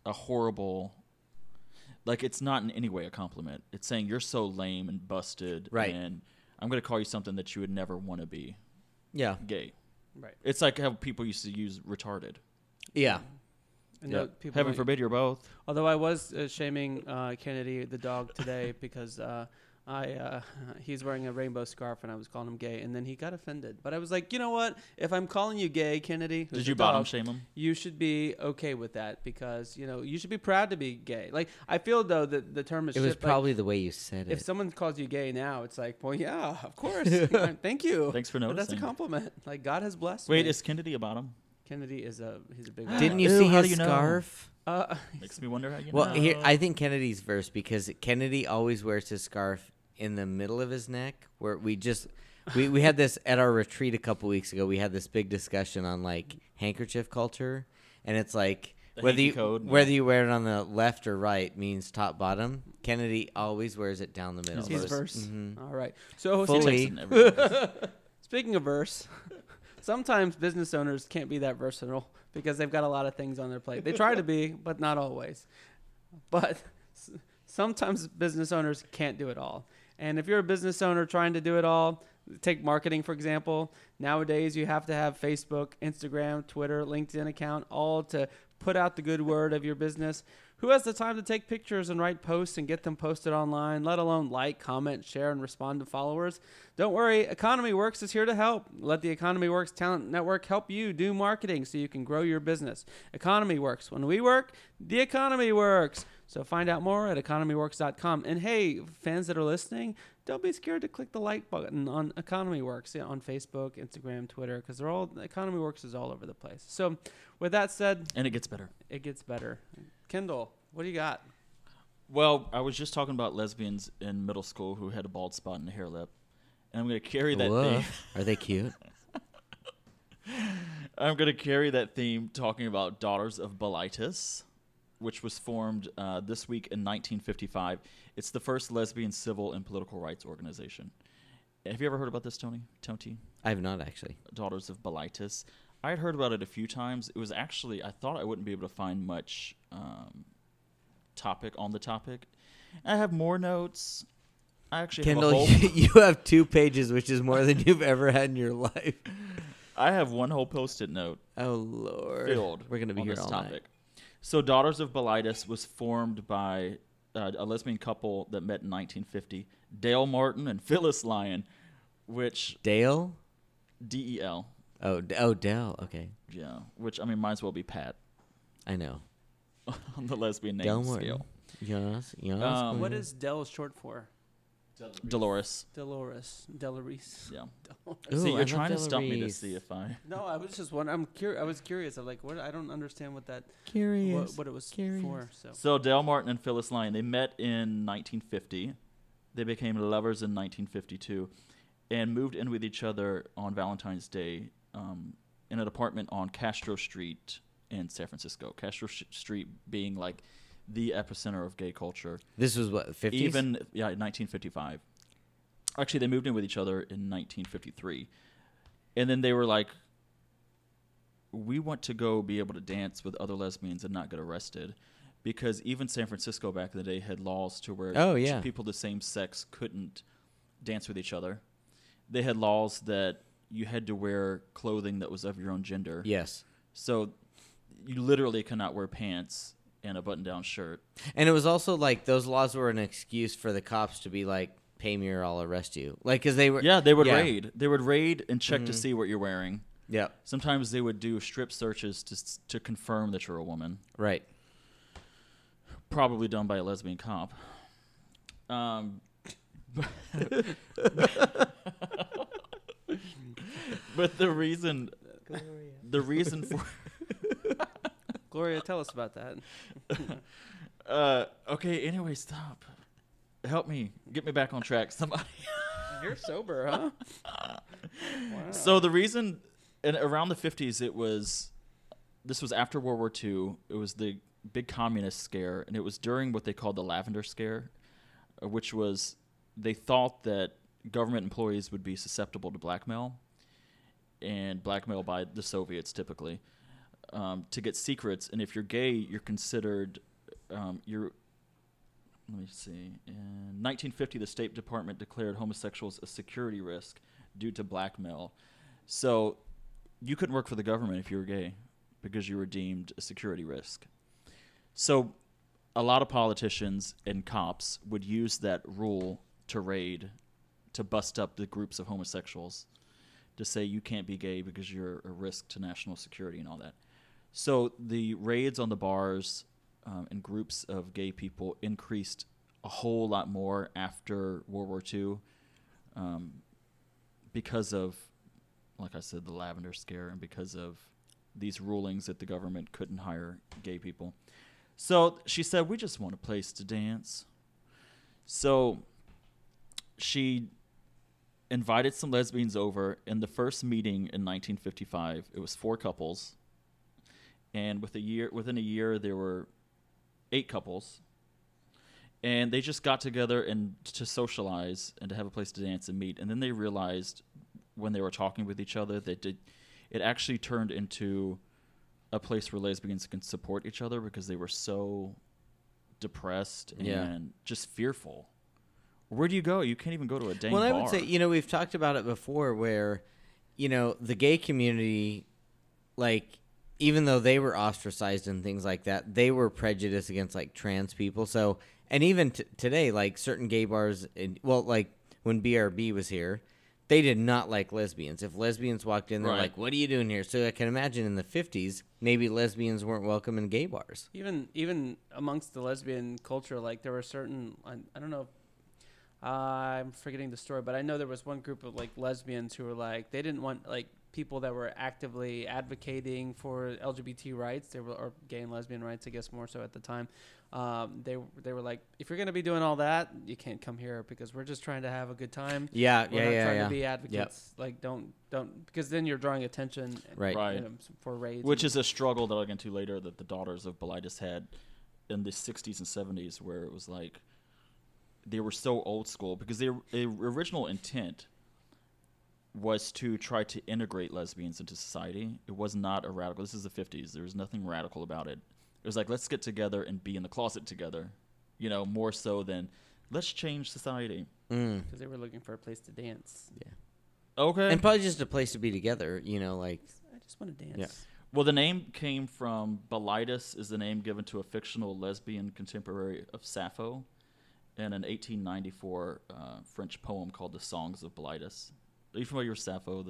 a horrible, like, it's not in any way a compliment. It's saying you're so lame and busted, right? And I'm going to call you something that you would never want to be. Yeah. Gay. Right. It's like how people used to use retarded. Yeah. Heaven forbid you're both. Although I was shaming Kennedy, the dog, today because he's wearing a rainbow scarf, and I was calling him gay, and then he got offended. But I was like, you know what? If I'm calling you gay, Kennedy, did you bottom shame him? You should be okay with that, because you know you should be proud to be gay. Like, I feel though that the term is. It was probably, like, the way you said it. If someone calls you gay now, it's like, well, yeah, of course. Thank you. Thanks for noticing. But that's a compliment. Like, God has blessed me. Wait, is Kennedy a bottom? Kennedy is he's a big. Didn't you see his scarf? Makes me wonder how you know. Well, here, I think Kennedy's verse, because Kennedy always wears his scarf in the middle of his neck, where we had this at our retreat a couple weeks ago. We had this big discussion on, like, handkerchief culture, and it's like whether you wear it on the left or right means top bottom. Kennedy always wears it down the middle. His verse. Mm-hmm. All right. So fully. Speaking of verse, sometimes business owners can't be that versatile because they've got a lot of things on their plate. They try to be, but not always. But sometimes business owners can't do it all. And if you're a business owner trying to do it all, Take marketing, for example. Nowadays, you have to have Facebook, Instagram, Twitter, LinkedIn account, all to put out the good word of your business. Who has the time to take pictures and write posts and get them posted online, let alone like, comment, share, and respond to followers? Don't worry. Economy Works is here to help. Let the Economy Works Talent Network help you do marketing so you can grow your business. Economy Works. When we work, the economy works. So find out more at economyworks.com. And hey, fans that are listening, don't be scared to click the like button on Economy Works on Facebook, Instagram, Twitter, because they're all Economy Works is all over the place. So with that said, and it gets better. It gets better. Kendall, what do you got? Well, I was just talking about lesbians in middle school who had a bald spot and a hair lip, and I'm going to carry that theme. Are they cute? I'm going to carry that theme talking about Daughters of Bilitis, which was formed this week in 1955. It's the first lesbian civil and political rights organization. Have you ever heard about this, Tony? I have not, actually. Daughters of Bilitis. I had heard about it a few times. It was actually, I thought I wouldn't be able to find much topic on the topic. I have more notes. I actually Kendall, have a whole... you have 2 pages, which is more than you've ever had in your life. I have one whole Post-it note. Oh, Lord. Filled. We're going to be here all night. So Daughters of Bilitis was formed by a lesbian couple that met in 1950, Del Martin and Phyllis Lyon, which... Dale? D-E-L. Oh, Del. Okay. Yeah, which, I mean, might as well be Pat. I know. On the lesbian name Del scale. Yes. What is Del short for? Dolores. Yeah. Dolores. See, you're trying to stump me to see if I... No, I was just wondering. I was curious. I'm like, what? I don't understand what that... Curious. What it was for. So Del Martin and Phyllis Lyon, they met in 1950. They became lovers in 1952 and moved in with each other on Valentine's Day in an apartment on Castro Street in San Francisco. Castro Street being like... the epicenter of gay culture. This was what, 50s? Even, yeah, 1955. Actually, they moved in with each other in 1953. And then they were like, we want to go be able to dance with other lesbians and not get arrested. Because even San Francisco back in the day had laws to where people of the same sex couldn't dance with each other. They had laws that you had to wear clothing that was of your own gender. Yes. So you literally cannot wear pants and a button-down shirt. And it was also like those laws were an excuse for the cops to be like, pay me or I'll arrest you. Like, because they were... Yeah, they would raid. They would raid and check to see what you're wearing. Yeah. Sometimes they would do strip searches to confirm that you're a woman. Right. Probably done by a lesbian cop. But the reason for... Gloria, tell us about that. Okay, anyway, stop. Help me. Get me back on track, somebody. You're sober, huh? Wow. So the reason, and around the 50s, this was after World War II. It was the big communist scare, and it was during what they called the Lavender Scare, which was they thought that government employees would be susceptible to blackmail by the Soviets typically. To get secrets, and if you're gay, you're considered. Let me see. In 1950, the State Department declared homosexuals a security risk due to blackmail. So you couldn't work for the government if you were gay because you were deemed a security risk. So a lot of politicians and cops would use that rule to raid, to bust up the groups of homosexuals, to say you can't be gay because you're a risk to national security and all that. So the raids on the bars and groups of gay people increased a whole lot more after World War II because of, like I said, the Lavender Scare and because of these rulings that the government couldn't hire gay people. So she said, we just want a place to dance. So she invited some lesbians over. In the first meeting in 1955, it was 4 couples. And within a year, there were 8 couples. And they just got together and to socialize and to have a place to dance and meet. And then they realized when they were talking with each other that it actually turned into a place where lesbians can support each other because they were so depressed and just fearful. Where do you go? You can't even go to a dang bar. Well, I would say, you know, we've talked about it before where, you know, the gay community, like, even though they were ostracized and things like that, they were prejudiced against, like, trans people. So, and even today, like, certain gay bars, well, like, when BRB was here, they did not like lesbians. If lesbians walked in, they're right. Like, what are you doing here? So I can imagine in the 50s, maybe lesbians weren't welcome in gay bars. Even amongst the lesbian culture, like, there were certain, I don't know, I'm forgetting the story, but I know there was one group of, like, lesbians who were, like, they didn't want, like, people that were actively advocating for LGBT rights, they were, or gay and lesbian rights, I guess, more so at the time. They were like, if you're going to be doing all that, you can't come here because we're just trying to have a good time. Yeah, we're not trying to be advocates. Yep. Like, don't, because then you're drawing attention right. You know, for raids. Which is a struggle that I'll get into later that the Daughters of Bilitis had in the 60s and 70s where it was like, they were so old school because their original intent was to try to integrate lesbians into society. It was not a radical. This is the 50s. There was nothing radical about it. It was like, let's get together and be in the closet together, you know, more so than let's change society. Because they were looking for a place to dance. Yeah. Okay. And probably just a place to be together, you know, like. I just want to dance. Yeah. Well, the name came from Bilitis is the name given to a fictional lesbian contemporary of Sappho. In an 1894 French poem called The Songs of Bilitis. Are you familiar with Sappho?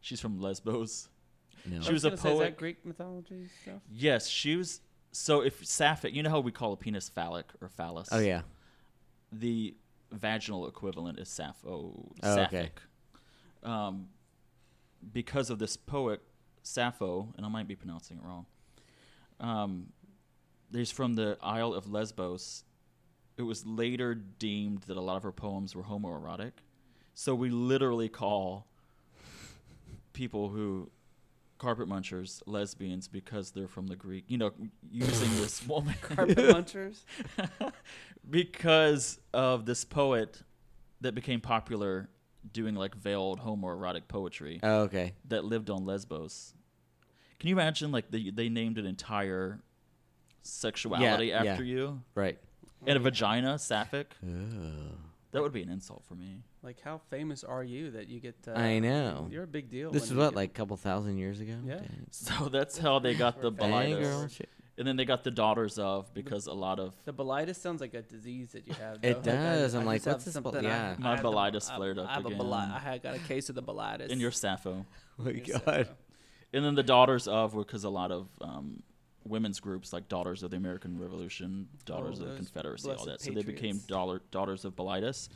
She's from Lesbos. No. She was a poet. Is that Greek mythology stuff? Yes, she was. So if Sapphic, you know how we call a penis phallic or phallus? Oh, yeah. The vaginal equivalent is Sappho. Oh, okay. Because of this poet, Sappho, and I might be pronouncing it wrong, he's from the Isle of Lesbos. It was later deemed that a lot of her poems were homoerotic. So we literally call people who carpet munchers lesbians because they're from the Greek, you know, using this woman. Carpet munchers? Because of this poet that became popular doing like veiled homoerotic poetry. Oh, okay. That lived on Lesbos. Can you imagine like they named an entire sexuality after you? Right. And a vagina, Sapphic. Ugh. That would be an insult for me. Like, how famous are you that you get? I know. You're a big deal. This is what, like, a couple thousand years ago? Yeah. Dang. So that's how they got the Bilitis. And then they got the Daughters of, because a lot of... The Bilitis sounds like a disease that you have, though. It does. I'm like, what's this? Yeah. My Bilitis flared up again. I got a case of the Bilitis. And your Sappho. Oh, my God. Sappho. And then the Daughters of were because a lot of... women's groups like Daughters of the American Revolution, Daughters of the Confederacy, all that. Patriots. So they became Daughters of Bilitis.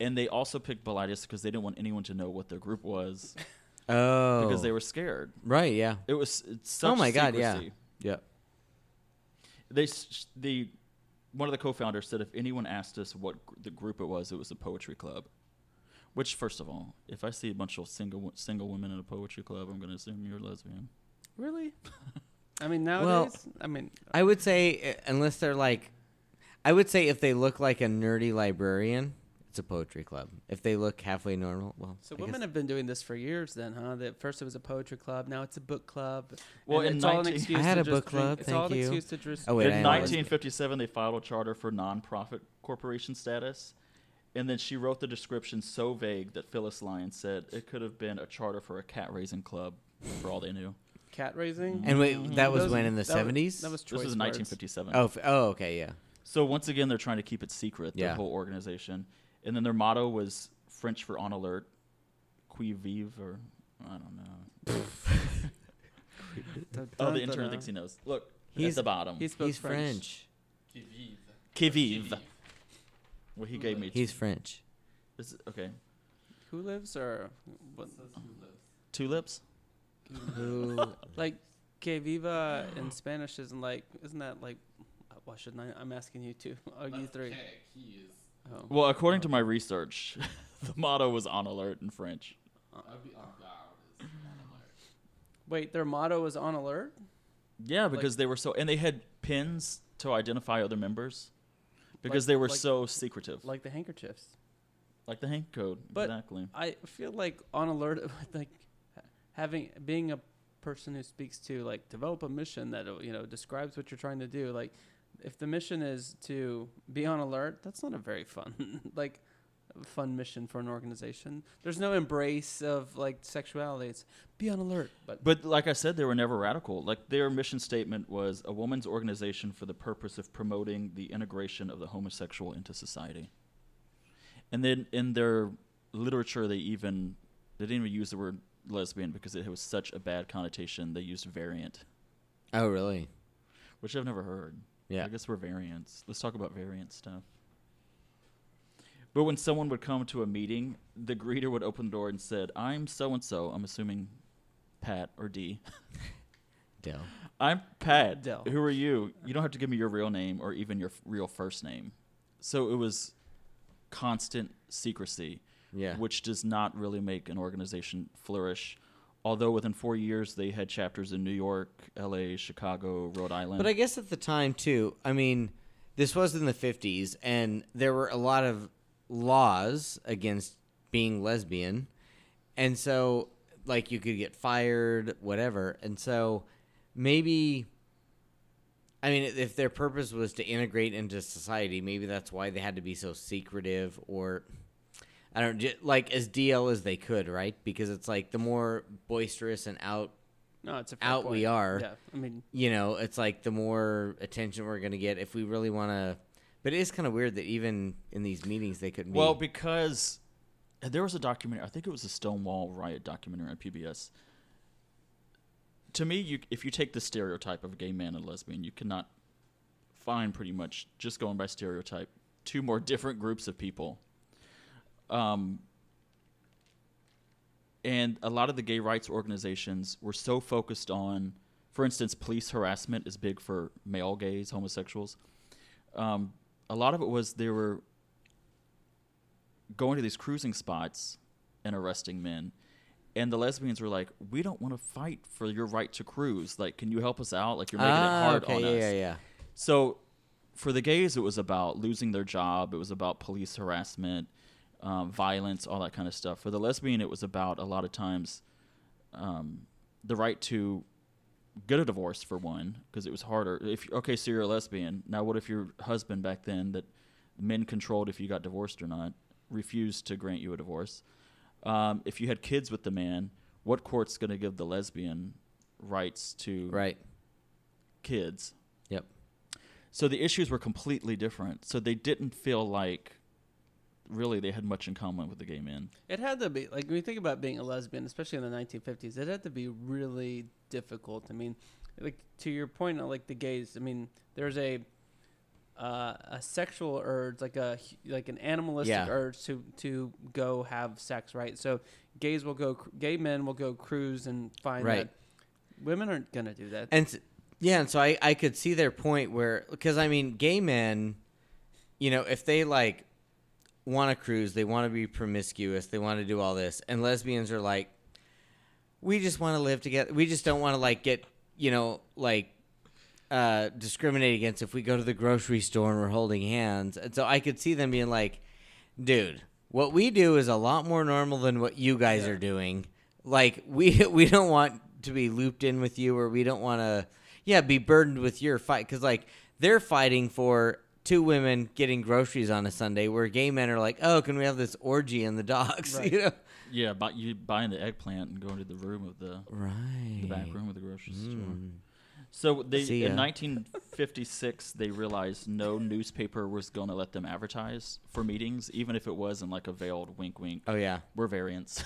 And they also picked Bilitis because they didn't want anyone to know what their group was. Oh. Because they were scared. Right, yeah. It was such secrecy. God, yeah. One of the co-founders said if anyone asked us what the group it was a poetry club. Which, first of all, if I see a bunch of single women in a poetry club, I'm going to assume you're a lesbian. Really? I mean, nowadays, I would say, unless they're like, I would say if they look like a nerdy librarian, it's a poetry club. If they look halfway normal, So women have been doing this for years then, huh? That first it was a poetry club, now it's a book club. Well, and it's all an excuse in 1957, they filed a charter for nonprofit corporation status. And then she wrote the description so vague that Phyllis Lyon said it could have been a charter for a cat raising club for all they knew. Cat raising, and wait, that was when in the 70s. That was choice. This was 1957. Oh, okay, yeah. So once again, they're trying to keep it secret. The whole organization, and then their motto was French for "on alert," "qui vive," or I don't know. Oh, the intern thinks he knows. Look, he's at the bottom. He's French. Qui vive. Qui vive. Well, he gave me. He's French. Is it, okay. Who lives or what? Tulips. Like que viva in Spanish isn't that like why shouldn't I'm asking you two or you three. Well, according to my research, the motto was on alert in French. Wait, their motto was on alert? Yeah, because they were and they had pins to identify other members because they were so secretive. Like the handkerchiefs. Like the hank code, but exactly. I feel like on alert like being a person who speaks to like develop a mission that, you know, describes what you're trying to do, like if the mission is to be on alert, that's not a very fun, like, fun mission for an organization. There's no embrace of, like, sexuality. It's be on alert. But like I said, they were never radical. Like, their mission statement was a woman's organization for the purpose of promoting the integration of the homosexual into society. And then in their literature, they didn't even use the word lesbian because it was such a bad connotation. They used variant. Oh, really? Which I've never heard. Yeah. I guess we're variants. Let's talk about variant stuff. But when someone would come to a meeting, the greeter would open the door and said, I'm so-and-so. I'm assuming Pat or D. Del. I'm Pat. Del. Who are you? You don't have to give me your real name or even your real first name. So it was constant secrecy, which does not really make an organization flourish. Although within 4 years, they had chapters in New York, L.A., Chicago, Rhode Island. But I guess at the time, too, I mean, this was in the 50s, and there were a lot of laws against being lesbian. And so, like, you could get fired, whatever. And so maybe, I mean, if their purpose was to integrate into society, maybe that's why they had to be so secretive, or I don't know, like, as DL as they could, right? Because it's like the more boisterous and out we are, yeah. I mean, you know, it's like the more attention we're going to get if we really want to. But it is kind of weird that even in these meetings they couldn't be. Well, because there was a documentary, I think it was a Stonewall Riot documentary on PBS. To me, if you take the stereotype of a gay man and lesbian, you cannot find, pretty much, just going by stereotype, two more different groups of people. And a lot of the gay rights organizations were so focused on, for instance, police harassment is big for male gays, homosexuals. A lot of it was they were going to these cruising spots and arresting men. And the lesbians were like, we don't want to fight for your right to cruise. Like, can you help us out? Like, you're making it hard on us. Yeah. So for the gays, it was about losing their job. It was about police harassment. Violence, all that kind of stuff. For the lesbian, it was about, a lot of times, the right to get a divorce, for one, because it was harder. So you're a lesbian. Now, what if your husband back then, that men controlled if you got divorced or not, refused to grant you a divorce? If you had kids with the man, what court's going to give the lesbian rights to kids? Yep. So the issues were completely different. So they didn't feel like really they had much in common with the gay men. It had to be, like, when you think about being a lesbian, especially in the 1950s, it had to be really difficult. I mean, like, to your point, like, the gays, I mean, there's a sexual urge, like an animalistic urge to go have sex, right? So gay men will go cruise and find that women aren't going to do that. And so I could see their point where, because, I mean, gay men, you know, if they, like, want to cruise, they want to be promiscuous, they want to do all this, and lesbians are like, we just want to live together, we just don't want to, like, get, you know, like, discriminate against if we go to the grocery store and we're holding hands. And so I could see them being like, dude, what we do is a lot more normal than what you guys are doing. Like, we don't want to be looped in with you, or we don't want to be burdened with your fight, because, like, they're fighting for two women getting groceries on a Sunday, where gay men are like, oh, can we have this orgy in the docks? Right. You know? Yeah, but you buying the eggplant and going to the room of the back room of the grocery store. So they, in 1956, they realized no newspaper was going to let them advertise for meetings, even if it was in, like, a veiled wink, wink. Oh, yeah. We're variants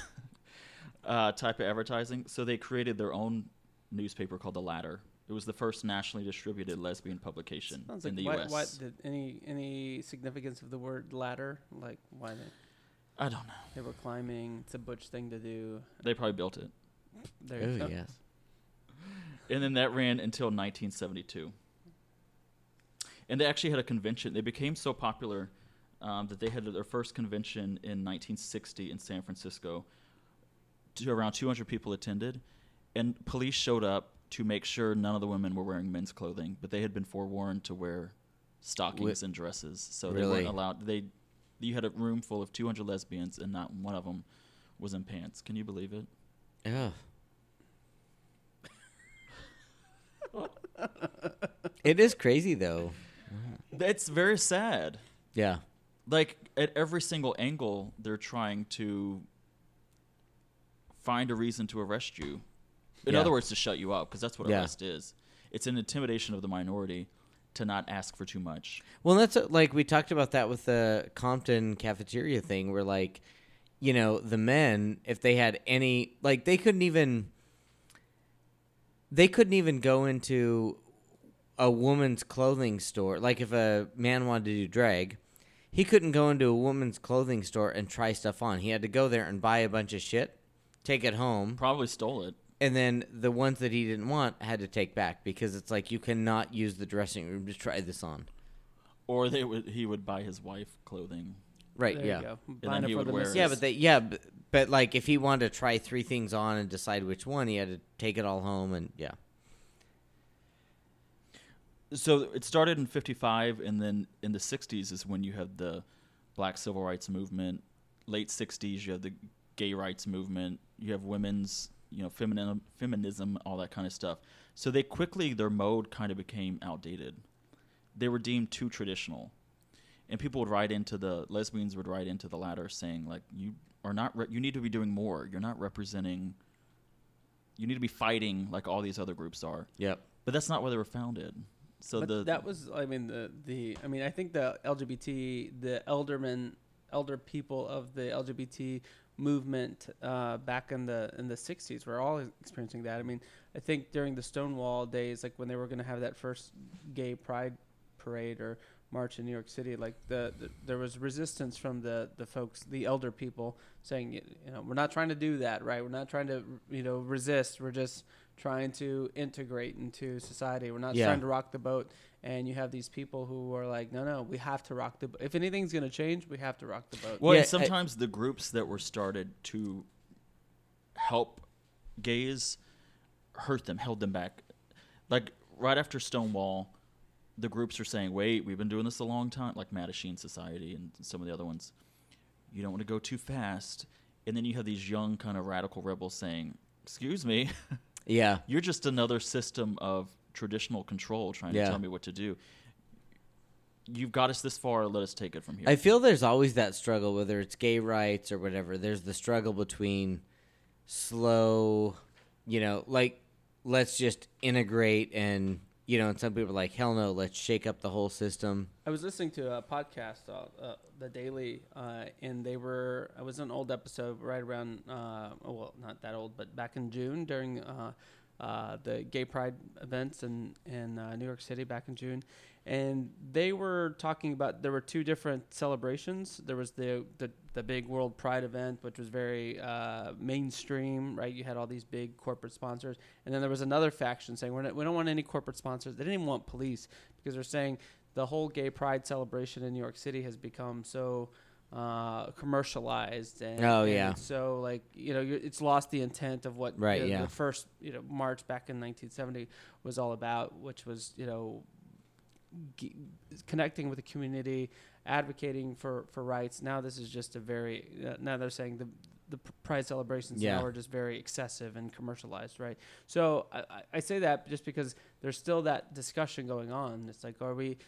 type of advertising. So they created their own newspaper called The Ladder. It was the first nationally distributed lesbian publication in the U.S. What did any significance of the word ladder? Like, why they? I don't know. They were climbing. It's a butch thing to do. They probably built it. There you go. Yes. And then that ran until 1972. And they actually had a convention. They became so popular that they had their first convention in 1960 in San Francisco. Around 200 people attended, and police showed up to make sure none of the women were wearing men's clothing, but they had been forewarned to wear stockings and dresses, so they weren't allowed. You had a room full of 200 lesbians, and not one of them was in pants. Can you believe it? Yeah. It is crazy, though. It's very sad. Yeah. Like, at every single angle, they're trying to find a reason to arrest you. In other words, to shut you up, because that's what arrest is. It's an intimidation of the minority to not ask for too much. Well, that's like we talked about that with the Compton cafeteria thing where, like, you know, the men, if they had any, like, they couldn't even go into a woman's clothing store. Like, if a man wanted to do drag, he couldn't go into a woman's clothing store and try stuff on. He had to go there and buy a bunch of shit, take it home. Probably stole it. And then the ones that he didn't want had to take back because it's like you cannot use the dressing room to try this on. Or he would buy his wife clothing. Right, there you go. And then he would wear his... But like if he wanted to try three things on and decide which one, he had to take it all home and yeah. So it started in 1955, and then in the 1960s is when you had the Black Civil Rights Movement. Late 1960s, you have the Gay Rights Movement. You have women's, you know, feminism, all that kind of stuff. So they quickly, their mode kind of became outdated. They were deemed too traditional, and people would write into lesbians would write into The Ladder saying like, you are not, you need to be doing more. You're not representing. You need to be fighting like all these other groups are. Yep. But that's not why they were founded. So I think the LGBT, the elder people of the LGBT movement back in the 60s were all experiencing that. I mean, I think during the Stonewall days, like when they were going to have that first gay pride parade or march in New York City, like there was resistance from the folks, the elder people, saying, you know, we're not trying to do that, right? We're not trying to, you know, resist. We're just trying to integrate into society. We're not trying to rock the boat. And you have these people who are like, no, we have to rock the boat. If anything's going to change, we have to rock the boat. Well, and sometimes the groups that were started to help gays hurt them, held them back. Like right after Stonewall, the groups are saying, wait, we've been doing this a long time, like Mattachine Society and some of the other ones. You don't want to go too fast. And then you have these young kind of radical rebels saying, excuse me. Yeah. You're just another system of traditional control trying to tell me what to do. You've got us this far. Let us take it from here. I feel there's always that struggle, whether it's gay rights or whatever. There's the struggle between slow, you know, like let's just integrate and – you know, and some people are like, hell no, let's shake up the whole system. I was listening to a podcast, The Daily, and it was an old episode right around, well, not that old, but back in June during the Gay Pride events in New York City back in June. And they were talking about, there were two different celebrations. There was the big World Pride event, which was very mainstream, right? You had all these big corporate sponsors. And then there was another faction saying, we don't want any corporate sponsors. They didn't even want police because they're saying the whole Gay Pride celebration in New York City has become so commercialized. And, and so, like, you know, it's lost the intent of what the first, you know, march back in 1970 was all about, which was, you know, connecting with the community, advocating for rights. Now this is just a very now they're saying the pride celebrations now are just very excessive and commercialized, right? So I say that just because there's still that discussion going on. It's like, are we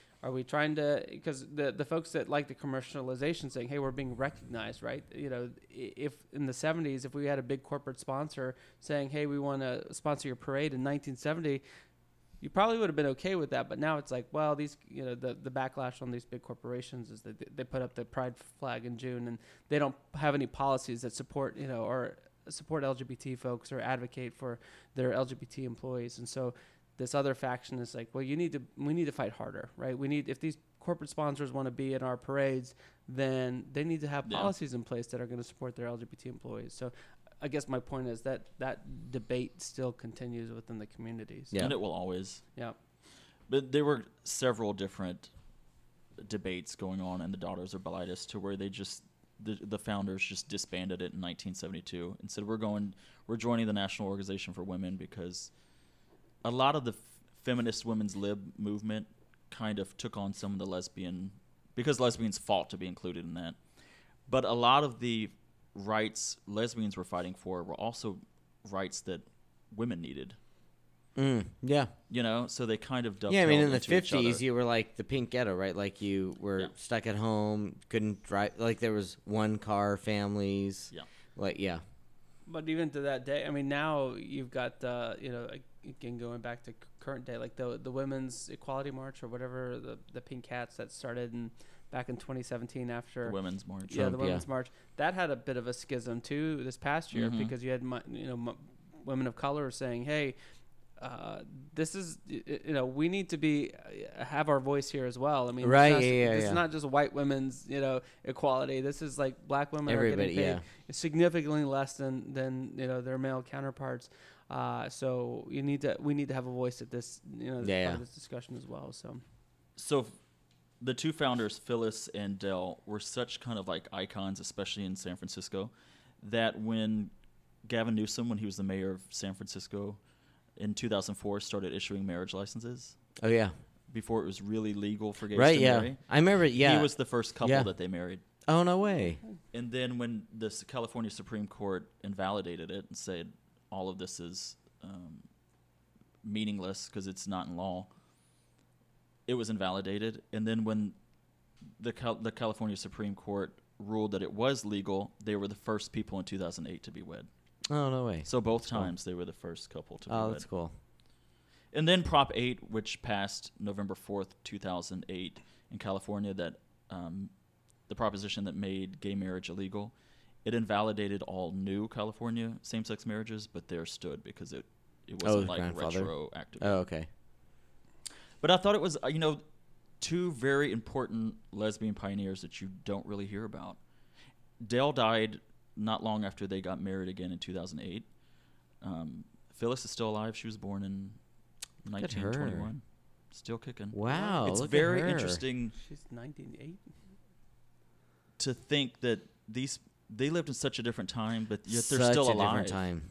trying to, because the folks that like the commercialization saying, hey, we're being recognized, right? You know, if in the 70s, if we had a big corporate sponsor saying, hey, we want to sponsor your parade in 1970, you probably would have been okay with that, but now it's like, well, these, you know, the backlash on these big corporations is that they put up the pride flag in June and they don't have any policies that support, you know, or support LGBT folks or advocate for their LGBT employees. And so this other faction is like, well, we need to fight harder, right? If these corporate sponsors want to be in our parades, then they need to have policies in place that are going to support their LGBT employees. So I guess my point is that debate still continues within the communities. Yeah. And it will always. Yeah. But there were several different debates going on in the Daughters of Bilitis to where they just, the founders just disbanded it in 1972 and said, we're joining the National Organization for Women, because a lot of the feminist women's lib movement kind of took on some of the because lesbians fought to be included in that. But a lot of the rights lesbians were fighting for were also rights that women needed. Yeah. You know, so they kind of dovetailed. Yeah, I mean, in the 50s, you were like the pink ghetto, right? Like you were stuck at home, couldn't drive. Like there was one car families. Yeah. Like, yeah. But even to that day, I mean, now you've got, you know, again, going back to current day, like the Women's Equality March or whatever, the Pink Hats that started in, back in 2017 after... The Women's March. Yeah, the Women's March. That had a bit of a schism, too, this past year because you had, you know, women of color saying, hey... this is, you know, we need to be, have our voice here as well. I mean, right, it's not, this is not just white women's, you know, equality. This is like black women are getting paid significantly less than, you know, their male counterparts. So you need to, we need to have a voice at this, you know, part of this discussion as well. So the two founders, Phyllis and Del, were such kind of like icons, especially in San Francisco, that when Gavin Newsom, when he was the mayor of San Francisco, in 2004 started issuing marriage licenses. Oh, yeah. Before it was really legal for gays to marry. Right, I remember, He was the first couple that they married. Oh, no way. And then when the California Supreme Court invalidated it and said all of this is meaningless because it's not in law, it was invalidated. And then when the California Supreme Court ruled that it was legal, they were the first people in 2008 to be wed. Oh, no way. So both times they were the first couple to be wed. Oh, that's cool. And then Prop 8, which passed November 4th, 2008 in California, that the proposition that made gay marriage illegal, it invalidated all new California same-sex marriages, but theirs stood because it wasn't like retroactive. Oh, okay. But I thought it was, you know, two very important lesbian pioneers that you don't really hear about. Dale died... not long after they got married again in 2008. Phyllis is still alive. She was born in 1921. Still kicking. Wow. It's very interesting. She's 98. To think that they lived in such a different time, but yet they're still alive. Such a different time.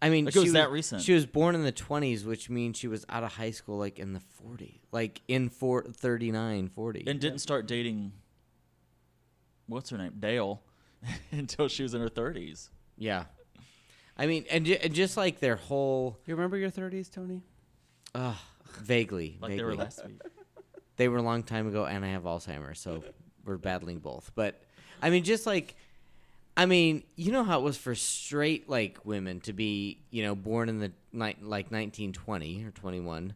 I mean, like it was that recent. She was born in the 20s, which means she was out of high school like in the 40s. Like in 39, 40. And didn't start dating, what's her name? Dale. Until she was in her 30s. Yeah. I mean, and just like their whole... You remember your 30s, Tony? Vaguely. Like vaguely. They were last week. They were a long time ago, and I have Alzheimer's, so we're battling both. But, I mean, just like... I mean, you know how it was for straight, like, women to be, you know, born in the, like, 1920 or 21,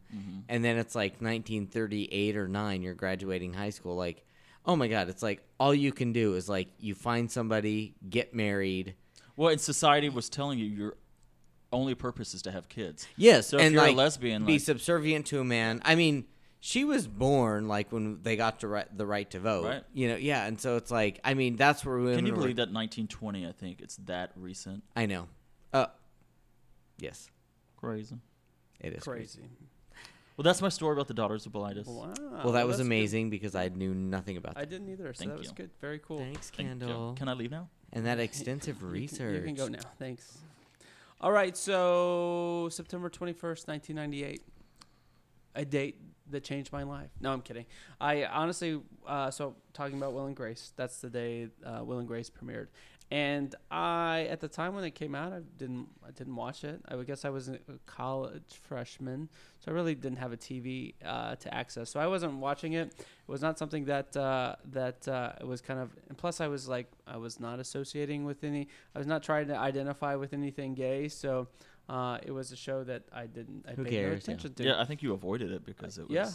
and then it's like 1938 or 9, you're graduating high school, like... Oh, my God. It's like all you can do is, like, you find somebody, get married. Well, and society was telling you your only purpose is to have kids. Yes. So if and, you're like, a lesbian, be subservient to a man. I mean, she was born, like, when they got to the right to vote. Right. You know, yeah. And so it's like, I mean, that's where we... Can you believe that 1920, I think, it's that recent? I know. Yes. Crazy. It is crazy. Well, that's my story about the Daughters of Bilitis. Wow. Well, that was amazing because I knew nothing about that. I didn't either, so that was good. Very cool. Thanks, Kendall. Can I leave now? And that extensive research. You can go now. Thanks. All right, so September 21st, 1998, a date that changed my life. No, I'm kidding. I honestly, so talking about Will and Grace, that's the day Will and Grace premiered. And I, at the time when it came out, I didn't watch it. I would guess I was a college freshman, so I really didn't have a TV to access. So I wasn't watching it. It was not something that it was kind of. And plus, I was like, I was not associating with any. I was not trying to identify with anything gay. So it was a show that I didn't. I paid no attention to. Yeah, I think you avoided it because it was. Yeah.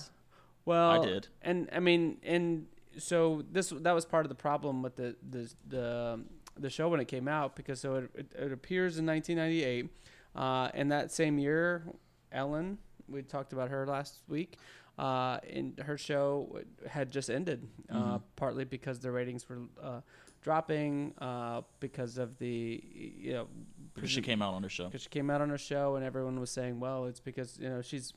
Well, I did. And I mean, and so that was part of the problem with the show when it came out, because so it appears in 1998, and that same year, Ellen, we talked about her last week, and her show had just ended, partly because the ratings were dropping because of the, you know, because she came out on her show. Because she came out on her show, and everyone was saying, well, it's because, you know, she's.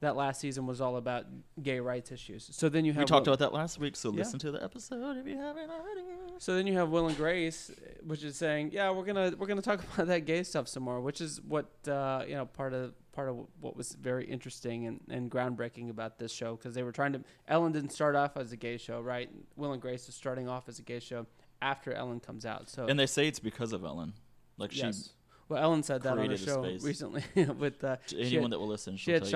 That last season was all about gay rights issues. So then you have... We talked about that last week, so listen to the episode if you haven't already. So then you have Will and Grace, which is saying, yeah, we're gonna talk about that gay stuff some more, which is what you know, part of what was very interesting and groundbreaking about this show, because they were trying to... Ellen didn't start off as a gay show, right? Will and Grace is starting off as a gay show after Ellen comes out. So and they say it's because of Ellen, like yes. Well, Ellen said that on her show recently. With to anyone that will listen, she had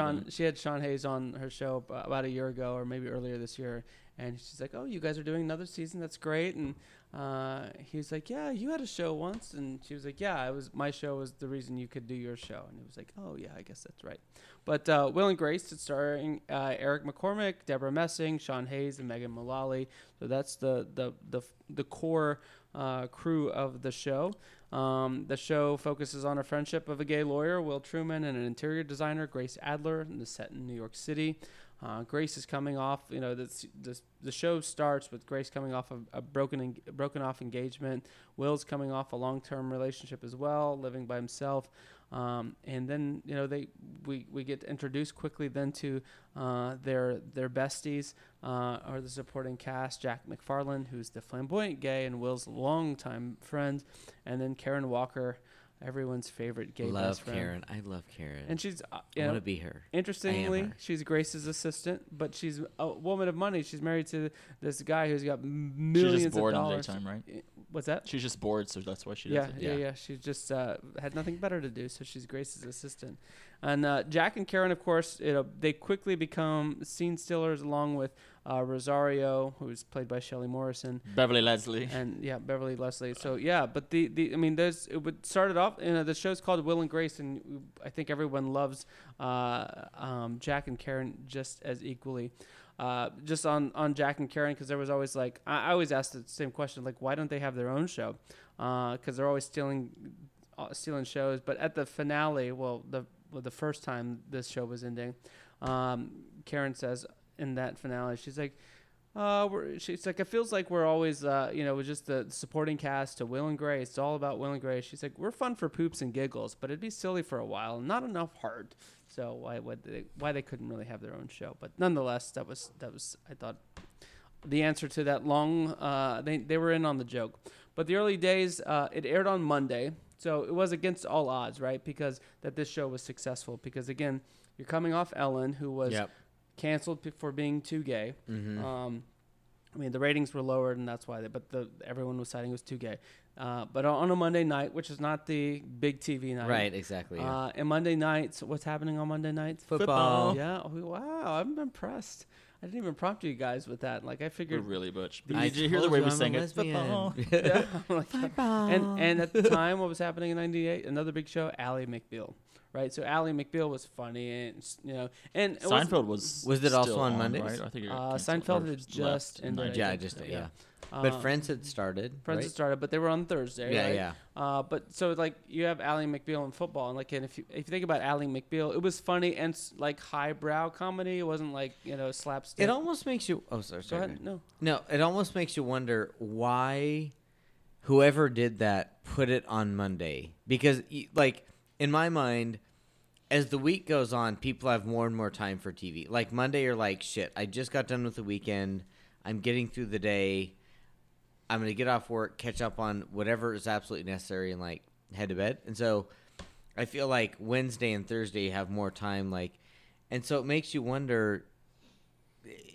Sean Hayes on her show about a year ago, or maybe earlier this year, and she's like, "Oh, you guys are doing another season? That's great." And he was like, "Yeah, you had a show once," and she was like, "Yeah, it was my show was the reason you could do your show." And it was like, "Oh yeah, I guess that's right." But Will and Grace, it's starring Eric McCormick, Debra Messing, Sean Hayes, and Megan Mullally. So that's the core crew of the show. The show focuses on a friendship of a gay lawyer, Will Truman, and an interior designer, Grace Adler, and is set in New York City. Grace is coming off, you know, the show starts with Grace coming off of a broken off engagement. Will's coming off a long-term relationship as well, living by himself. And then, you know, we get introduced quickly then to their besties or the supporting cast, Jack McFarlane, who's the flamboyant gay and Will's longtime friend, and then Karen Walker, everyone's favorite gay best friend. Karen. I love Karen. And she's I want to be her. Interestingly, she's Grace's assistant, but she's a woman of money. She's married to this guy who's got millions of dollars. She's just bored all the time, right? What's that? She's just bored, so that's why she does it. Yeah. She just had nothing better to do, so she's Grace's assistant. And Jack and Karen, of course, they quickly become scene stealers along with Rosario, who's played by Shelley Morrison. Beverly Leslie. And yeah, Beverly Leslie. So yeah, but I mean, started off, you know, the show's called Will and Grace, and I think everyone loves Jack and Karen just as equally. Just on Jack and Karen, because there was always like, I always asked the same question, like, why don't they have their own show? Because they're always stealing shows. But at the finale, the first time this show was ending, Karen says in that finale, she's like, it feels like we're always, with just the supporting cast to Will and Grace. It's all about Will and Grace. She's like, we're fun for poops and giggles, but it'd be silly for a while, not enough hard. So why they couldn't really have their own show? But nonetheless, that was I thought the answer to that long. They were in on the joke. But the early days, it aired on Monday, so it was against all odds, right? Because that this show was successful. Because again, you're coming off Ellen, who was. Yep. Canceled for being too gay. Mm-hmm. I mean, the ratings were lowered, and that's why. But everyone was citing it was too gay. But on a Monday night, which is not the big TV night, right? Exactly. Yeah. And Monday nights, what's happening on Monday nights? Football. Yeah. Oh, wow, I'm impressed. I didn't even prompt you guys with that. Like I figured, we're really butch. Did you hear the way we sang it? Football. Yeah. Like, football. And at the time, what was happening in '98? Another big show, Ally McBeal. Right, so Ally McBeal was funny, and and Seinfeld was it also on Mondays? Right? I think Seinfeld had just ended. Yeah, but Friends had started. But they were on Thursday. Yeah, right? Yeah. But so like you have Ally McBeal in football, and like and if you think about Ally McBeal, it was funny and like highbrow comedy. It wasn't like slapstick. It almost makes you. Oh, sorry. Go ahead. No. It almost makes you wonder why whoever did that put it on Monday because like. In my mind, as the week goes on, people have more and more time for TV. Like Monday, you're like, shit, I just got done with the weekend. I'm getting through the day. I'm going to get off work, catch up on whatever is absolutely necessary, and like head to bed. And so I feel like Wednesday and Thursday you have more time. Like, and so it makes you wonder.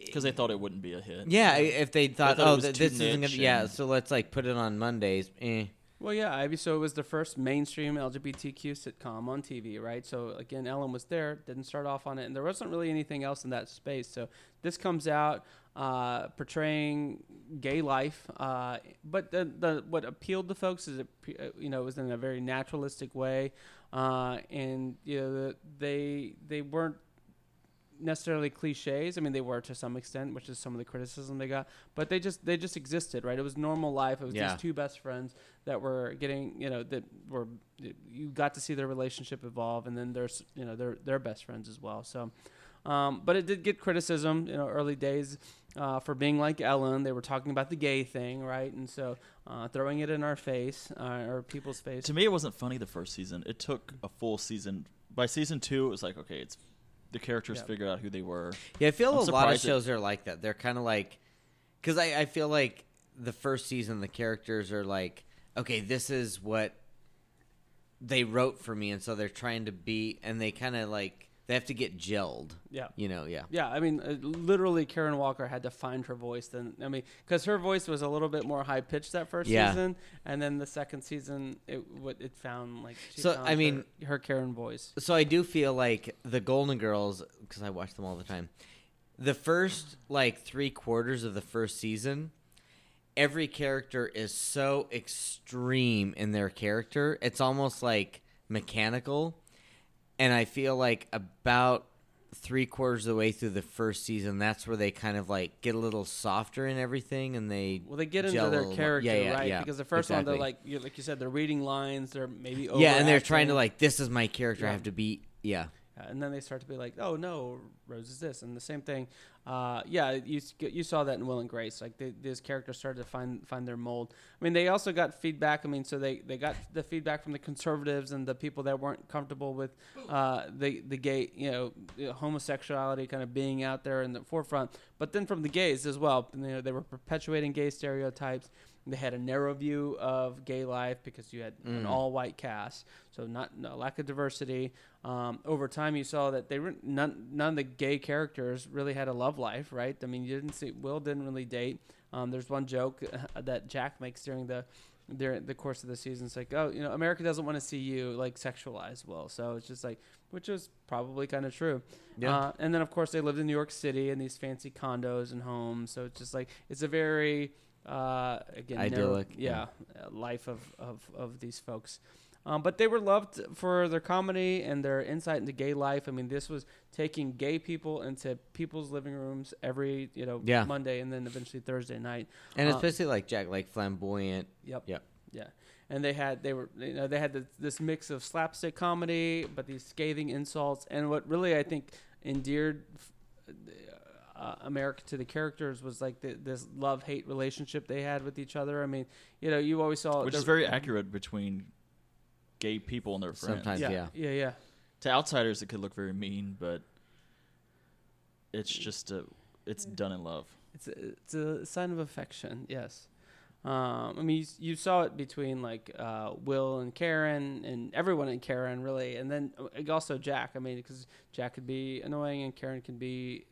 Because they thought it wouldn't be a hit. Yeah, if they thought, this isn't going to. Yeah, so let's like put it on Mondays. Well, yeah, Ivy. So it was the first mainstream LGBTQ sitcom on TV, right? So again, Ellen was there, didn't start off on it, and there wasn't really anything else in that space. So this comes out portraying gay life, but the what appealed to folks is it, it was in a very naturalistic way, and they weren't necessarily cliches. I mean, they were to some extent, which is some of the criticism they got, but they just existed, right? It was normal life. It was these two best friends that were getting, you got to see their relationship evolve, and then there's, they're best friends as well. So, but it did get criticism, early days, for being like Ellen. They were talking about the gay thing, right? And so throwing it in our face, or people's face. To me, it wasn't funny the first season. It took a full season. By season 2, it was like, okay, it's, the characters figured out who they were. Yeah, I feel a lot of shows are like that. They're kind of like, because I feel like the first season the characters are like, okay, this is what they wrote for me, and so they're trying to be, and they kind of like They have to get gelled. Yeah. You know, yeah. Yeah, I mean, literally Karen Walker had to find her voice. Then I mean, because her voice was a little bit more high-pitched that first season. And then the second season, it found, like, her Karen voice. So I do feel like the Golden Girls, because I watch them all the time, the first, like, 3/4 of the first season, every character is so extreme in their character. It's almost, like, mechanical. And I feel like about 3/4 of the way through the first season, that's where they kind of like get a little softer in everything, and they get into their character, right? Yeah, because the first one, they're like you said, they're reading lines, they're maybe over. Yeah, and they're trying to like, this is my character, I have to be, and then they start to be like, oh no, Rose is this, and the same thing. You saw that in Will and Grace. Like these characters started to find their mold. I mean, they also got feedback. I mean, so they got the feedback from the conservatives and the people that weren't comfortable with the gay, homosexuality kind of being out there in the forefront. But then from the gays as well, they were perpetuating gay stereotypes. They had a narrow view of gay life because you had an all-white cast, so no lack of diversity. Over time, you saw that they were none of the gay characters really had a love life, right? I mean, you didn't see Will didn't really date. There's one joke that Jack makes during the course of the season. It's like, oh, America doesn't want to see you like sexualize Will, so it's just like, which is probably kind of true. Yeah. And then of course they lived in New York City in these fancy condos and homes, so it's just like it's a very idyllic life of these folks, but they were loved for their comedy and their insight into gay life. I mean, this was taking gay people into people's living rooms every Monday and then eventually Thursday night, and especially like Jack, like flamboyant. Yep. And they had this mix of slapstick comedy, but these scathing insults, and what really I think endeared America to the characters was like this love-hate relationship they had with each other. I mean, you always saw, which is very accurate between gay people and their friends. Sometimes, yeah. To outsiders, it could look very mean, but it's just it's done in love. It's a sign of affection. Yes. I mean, you saw it between like Will and Karen and everyone in Karen really, and then also Jack. I mean, because Jack could be annoying and Karen could be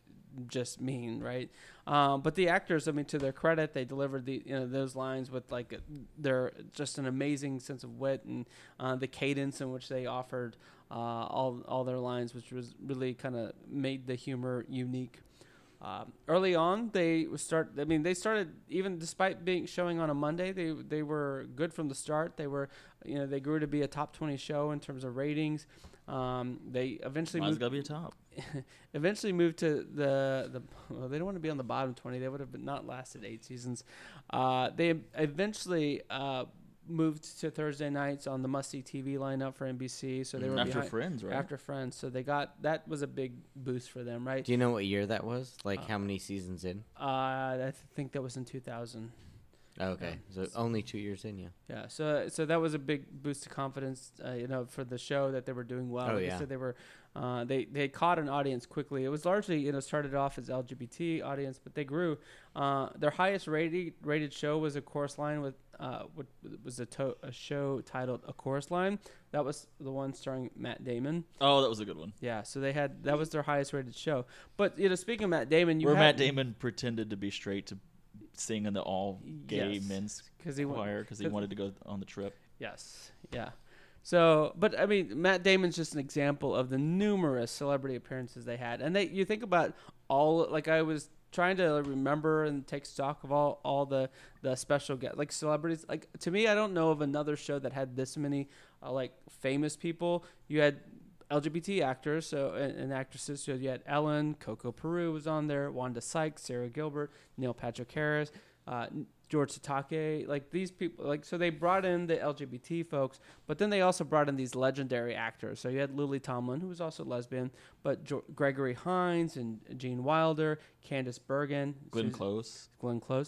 just mean, right? But the actors, I mean, to their credit, they delivered those lines with like their just an amazing sense of wit, and the cadence in which they offered all their lines, which was really kind of made the humor unique. Early on, they started even despite showing on a Monday, they were good from the start. They were, they grew to be a top 20 show in terms of ratings. They eventually moved to well, they don't want to be on the bottom 20. They would have not lasted 8 seasons. They eventually moved to Thursday nights on the must-see TV lineup for NBC. So they were after Friends, right? After Friends. So that was a big boost for them, right? Do you know what year that was? Like how many seasons in? I think that was in 2000. Okay, so only 2 years in, yeah. Yeah, so that was a big boost of confidence, for the show that they were doing well. Oh, yeah. So they were, they caught an audience quickly. It was largely, started off as LGBT audience, but they grew. Their highest rated show was A Chorus Line with what was a show titled A Chorus Line. That was the one starring Matt Damon. Oh, that was a good one. Yeah, so that was their highest rated show. But speaking of Matt Damon, Matt Damon pretended to be straight to sing in the all-gay men's choir because he wanted to go on the trip. Yes, yeah. So, but I mean, Matt Damon's just an example of the numerous celebrity appearances they had. And you think about all, like I was trying to remember and take stock of all the special guests, like celebrities. Like to me, I don't know of another show that had this many like famous people. You had LGBT actors and actresses. So you had Ellen, Coco Peru was on there, Wanda Sykes, Sarah Gilbert, Neil Patrick Harris, George Takei. Like these people, like so they brought in the LGBT folks, but then they also brought in these legendary actors. So you had Lily Tomlin, who was also lesbian, but Gregory Hines and Gene Wilder, Candice Bergen, Glenn Close,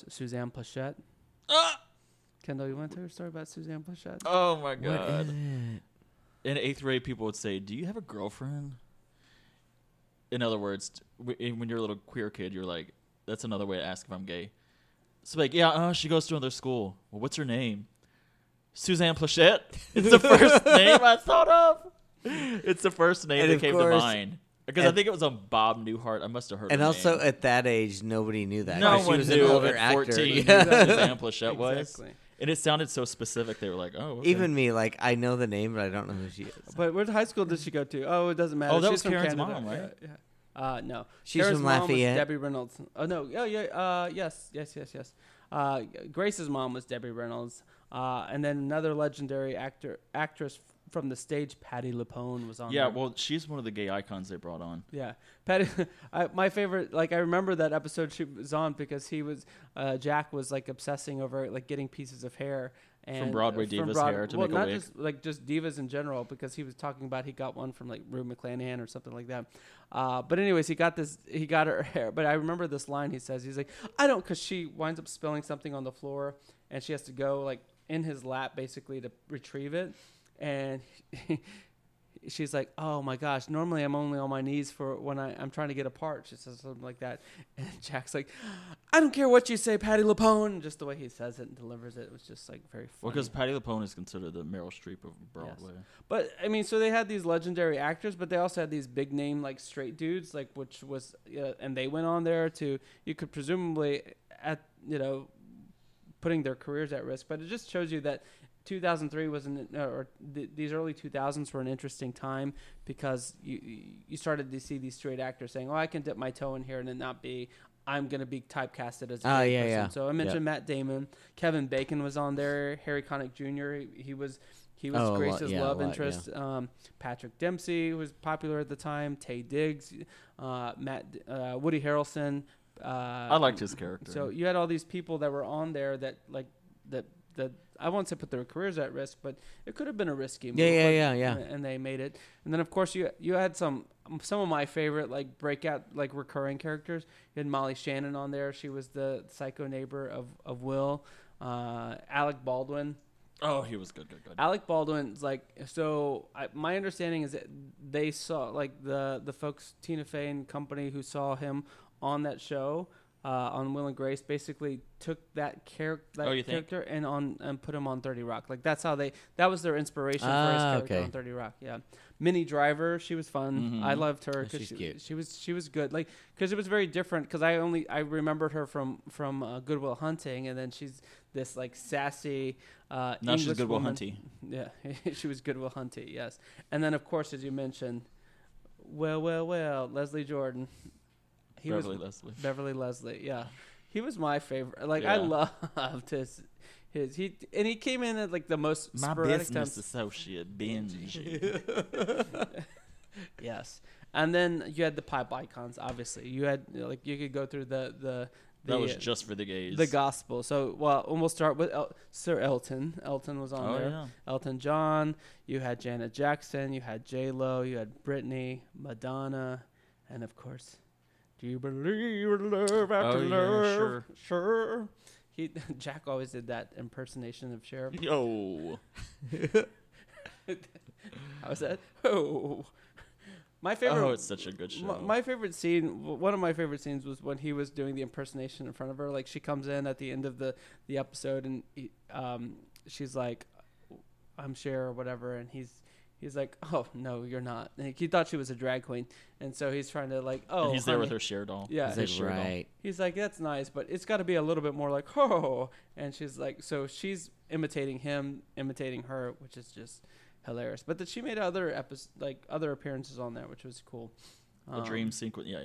Suzanne Pleshette. Kendall, you want to tell your story about Suzanne Pleshette? Oh my God. In 8th grade, people would say, do you have a girlfriend? In other words, when you're a little queer kid, you're like, that's another way to ask if I'm gay. So like, yeah, she goes to another school. Well, what's her name? Suzanne Pleshette. It's the first name I thought of. It's the first name that came to mind. Because I think it was on Bob Newhart. I must have heard it. And also name. At that age, nobody knew that. No one knew. She was an older actor. 14, yeah. Suzanne Pleshette was. Exactly. And it sounded so specific. They were like, oh, okay. Even me, like, I know the name, but I don't know who she is. But what high school did she go to? Oh, it doesn't matter. Oh, that was Karen's mom, right? Yeah. No. She's Karen's from Lafayette. Debbie Reynolds. Oh, no. Oh, yeah. Yes. Grace's mom was Debbie Reynolds. And then another legendary actress from the stage, Patti LuPone, was on. Yeah, well, she's one of the gay icons they brought on. Yeah, Patti. My favorite, like, I remember that episode she was on because he was Jack was like obsessing over like getting pieces of hair and from Broadway divas hair to make a wig. Well, not just like just divas in general, because he was talking about he got one from like Rue McClanahan or something like that. But anyways, he got her hair. But I remember this line he says. He's like, I don't, because she winds up spilling something on the floor and she has to go like in his lap basically to retrieve it. And she's like, oh, my gosh, normally I'm only on my knees for when I'm trying to get a part. She says something like that. And Jack's like, I don't care what you say, Patti LuPone. Just the way he says it and delivers it was just, like, very funny. Well, because Patti LuPone is considered the Meryl Streep of Broadway. Yes. But, I mean, so they had these legendary actors, but they also had these big-name, like, straight dudes, like, which was and they went on there to, you could presumably, at you know, putting their careers at risk. But it just shows you that 2003 was these early 2000s were an interesting time because you started to see these straight actors saying, "Oh, I can dip my toe in here and it not be I'm going to be typecasted as a person." Yeah. So I mentioned Matt Damon, Kevin Bacon was on there, Harry Connick Jr. He was Grace's love interest. Yeah. Patrick Dempsey, who was popular at the time, Taye Diggs, Woody Harrelson. I liked his character. So you had all these people that were on there that I won't say put their careers at risk, but it could have been a risky move. Yeah. And they made it. And then, of course, you had some of my favorite like breakout like recurring characters. You had Molly Shannon on there. She was the psycho neighbor of Will. Alec Baldwin. Oh, he was good. Alec Baldwin's like, so my understanding is that they saw like the folks, Tina Fey and company, who saw him on that show. On Will and Grace, basically took that character and put him on 30 Rock. Like that's how that was their inspiration for his character on 30 Rock. Yeah, Minnie Driver, she was fun. Mm-hmm. I loved her because cute. She was good. Like because it was very different. Because I remembered her from Good Will Hunting, and then she's this like sassy. Now she's Good Will Hunting. Yeah, she was Good Will Hunting. Yes, and then of course as you mentioned, well, Leslie Jordan. Beverly Leslie, yeah, he was my favorite. Like yeah. I loved his. He came in at like the most my sporadic business associate Benji. Yes, and then you had the pop icons. Obviously, you had like you could go through the that was just for the gays. The gospel. So we'll start with Sir Elton. Elton was on there. Yeah. Elton John. You had Janet Jackson. You had J-Lo. You had Britney, Madonna, and of course. Do you believe in love after love? Yeah, sure. Jack always did that impersonation of Cher. Yo. How was that? Oh. My favorite. Oh, it's such a good show. My favorite scene. One of my favorite scenes was when he was doing the impersonation in front of her. Like she comes in at the end of the episode, and she's like, "I'm Cher" or whatever, and He's like, oh, no, you're not. And he thought she was a drag queen. And so he's trying to like, oh. And he's there with her Cher doll. Yeah. He's like, right. He's like, that's nice, but it's got to be a little bit more like, oh. And she's like, so she's imitating him, imitating her, which is just hilarious. But that she made other appearances on that, which was cool. The dream sequence. Yeah.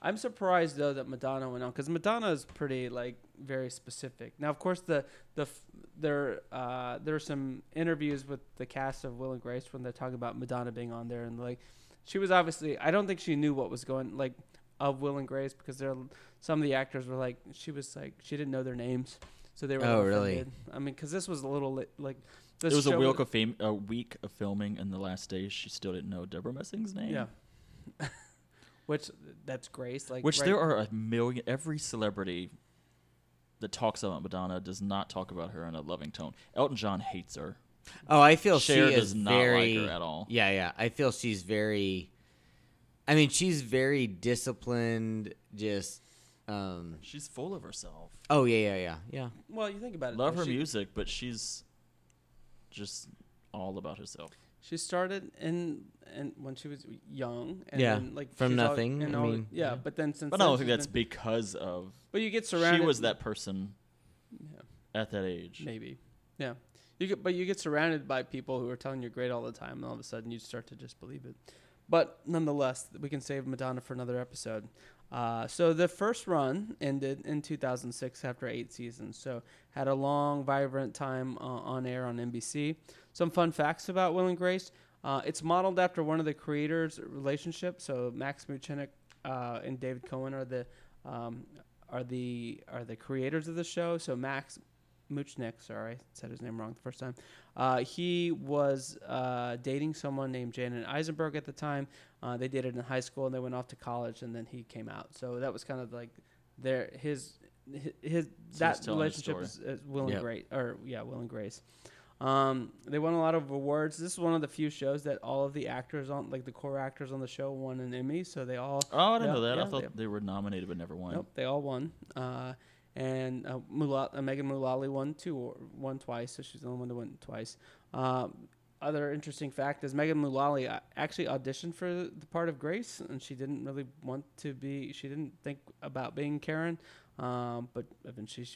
I'm surprised, though, that Madonna went on because Madonna is pretty, like, very specific. Now, of course, there are some interviews with the cast of Will and Grace when they're talking about Madonna being on there. And, like, she was obviously – I don't think she knew what was going, like, of Will and Grace because some of the actors were, like – she was, like – she didn't know their names. So they were – oh, really? I mean because this was a little, like – It was a week of filming, and the last day she still didn't know Debra Messing's name. Yeah. Which that's Grace. Like which right there are a million. Every celebrity that talks about Madonna does not talk about her in a loving tone. Elton John hates her. Oh, I feel Cher does not like her at all. Yeah. I feel she's very. I mean, she's very disciplined. Just. She's full of herself. Oh yeah. Well, you think about it. Love her music, but she's just all about herself. She started in when she was young. And yeah, then, like, from nothing. All, I mean, yeah, but then since. But I don't think that's because of. But you get surrounded. She was that person at that age. Maybe. Yeah. You get surrounded by people who are telling you're great all the time, and all of a sudden you start to just believe it. But nonetheless, we can save Madonna for another episode. So the first run ended in 2006 after 8 seasons. So had a long, vibrant time on air on NBC. Some fun facts about Will and Grace. It's modeled after one of the creators' relationship. So Max Mutchnick and David Cohen are the creators of the show. So Max Mutchnick, sorry, I said his name wrong the first time. He was dating someone named Janet Eisenberg at the time. They dated in high school and they went off to college, and then he came out. So that was kind of like their his relationship is Will and Grace, Will and Grace. They won a lot of awards. This is one of the few shows that all of the actors on, like the core actors on the show, won an Emmy. So they all. Oh, I didn't know that. Yeah, I thought they were nominated but never won. Nope, they all won. And Megan Mullally won twice, so she's the only one that won twice. Other interesting fact is Megan Mullally actually auditioned for the part of Grace, and she didn't really want to be. She didn't think about being Karen, but eventually,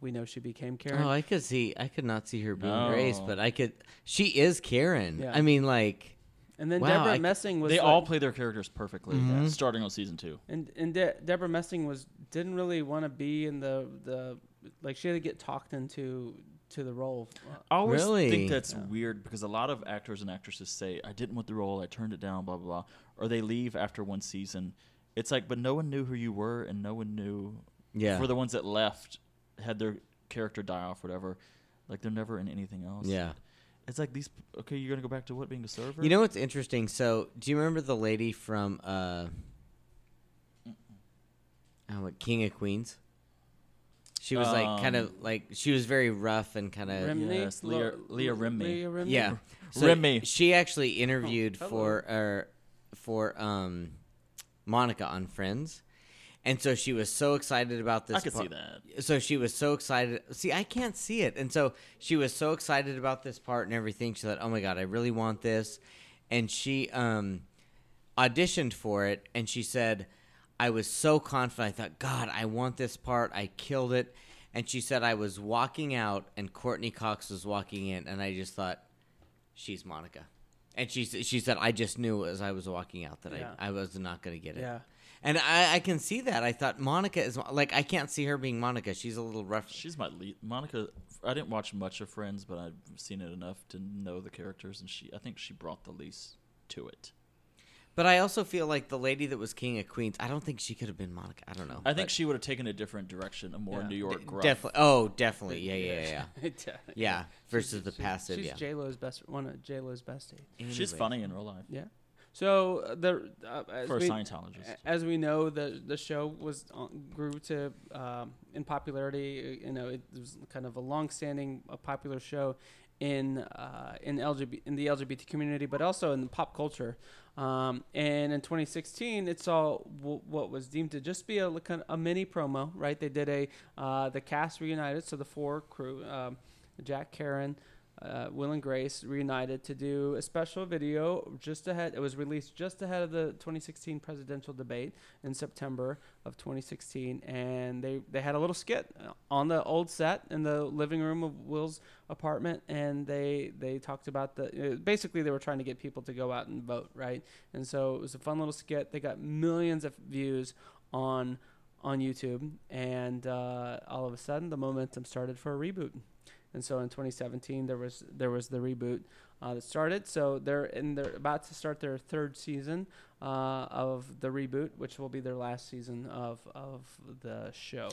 we know she became Karen. Oh, I could not see her being Grace, but I could. She is Karen. Yeah. I mean, like. And then Debra Messing was. They all play their characters perfectly, starting on season 2. And Debra Messing didn't really want to be in the like she had to get talked into the role. I always think that's weird because a lot of actors and actresses say, "I didn't want the role, I turned it down," blah blah blah, or they leave after one season. It's like, but no one knew who you were, and no one knew. Yeah. For the ones that left, had their character die off, whatever. Like they're never in anything else. Yeah. It's like these. Okay, you're gonna go back to what, being a server? You know what's interesting? So, do you remember the lady from King of Queens? She was she was very rough and kind of Leah Remini. Yeah, so Remini. She actually interviewed for Monica on Friends. And so she was so excited about this. I could see that. So she was so excited. See, I can't see it. And so she was so excited about this part and everything. She thought, "Oh my God, I really want this." And she auditioned for it. And she said, "I was so confident. I thought, God, I want this part. I killed it." And she said, "I was walking out and Courtney Cox was walking in. And I just thought, she's Monica." And she said, "I just knew as I was walking out that I was not going to get it." Yeah. And I can see that. I thought Monica is like, I can't see her being Monica. She's a little rough. She's my lead. Monica, I didn't watch much of Friends, but I've seen it enough to know the characters, and I think she brought the least to it. But I also feel like the lady that was King of Queens, I don't think she could have been Monica. I don't know. I think she would have taken a different direction, a more New York gruff. Definitely. Yeah. Yeah, versus the passive. She's one of J-Lo's besties. Anyway. She's funny in real life. Yeah. So for a Scientologist, as we know, the show grew to in popularity. You know, it was kind of a long-standing, popular show in the LGBT community, but also in the pop culture. And in 2016, it saw what was deemed to just be a mini promo. Right, they did the cast reunited, so the 4 crew, Jack, Karen. Will and Grace reunited to do a special video just ahead. It was released just ahead of the 2016 presidential debate in September of 2016, and they had a little skit on the old set in the living room of Will's apartment, and they talked about basically they were trying to get people to go out and vote, right? And so it was a fun little skit. They got millions of views on YouTube, and all of a sudden the momentum started for a reboot. And so in 2017, there was the reboot that started. So they're about to start their 3rd season of the reboot, which will be their last season of the show.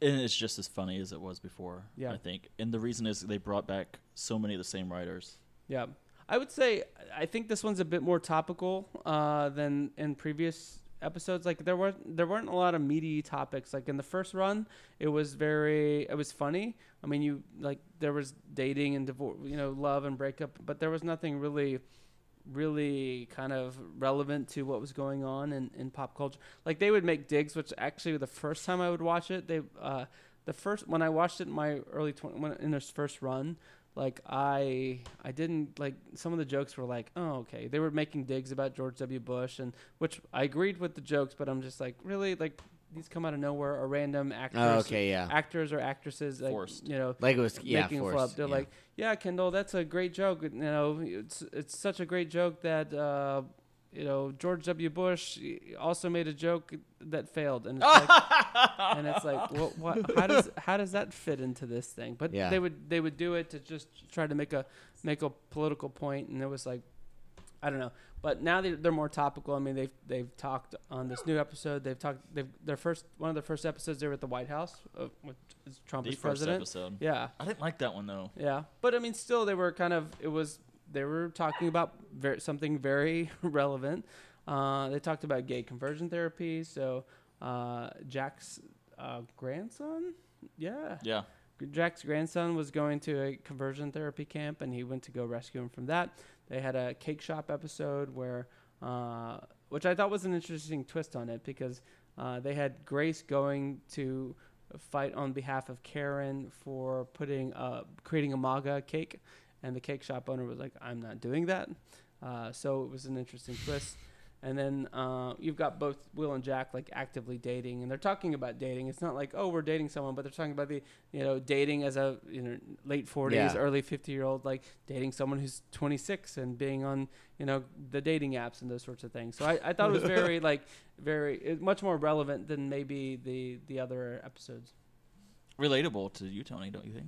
And it's just as funny as it was before, I think. And the reason is they brought back so many of the same writers. Yeah. I would say I think this one's a bit more topical than in previous episodes. Like there weren't a lot of meaty topics. Like in the first run, it was funny. I mean, you like there was dating and divorce, love and breakup, but there was nothing really kind of relevant to what was going on in pop culture. Like they would make digs, which actually the first time I would watch it, when I watched it in my early 20s, in this first run, like I didn't like some of the jokes were like, oh, okay. They were making digs about George W. Bush, and which I agreed with the jokes, but I'm just like, really? Like these come out of nowhere or random actors, actors or actresses, like, forced. You know, like it was, making forced, flop. They're like, yeah, Kendall, that's a great joke. You know, it's such a great joke that, you know, George W. Bush also made a joke that failed, and it's like, and it's like, well, what? How does that fit into this thing? But they would do it to just try to make a political point, and it was like, I don't know. But now they're more topical. I mean, they've talked on this new episode. Their first episodes. They were at the White House, with Trump as president. First episode. Yeah, I didn't like that one though. Yeah, but I mean, still, they were kind of it was. They were talking about something very relevant. They talked about gay conversion therapy. So Jack's grandson? Yeah. Yeah. Jack's grandson was going to a conversion therapy camp, and he went to go rescue him from that. They had a cake shop episode where, which I thought was an interesting twist on it, because they had Grace going to fight on behalf of Karen for creating a MAGA cake. And the cake shop owner was like, I'm not doing that. So it was an interesting twist. And then you've got both Will and Jack like actively dating, and they're talking about dating. It's not like, oh, we're dating someone, but they're talking about the, you know, dating as a, you know, late 40s, early 50-year-old, like dating someone who's 26 and being on, you know, the dating apps and those sorts of things. So I thought it was very much more relevant than maybe the other episodes. Relatable to you, Tony, don't you think?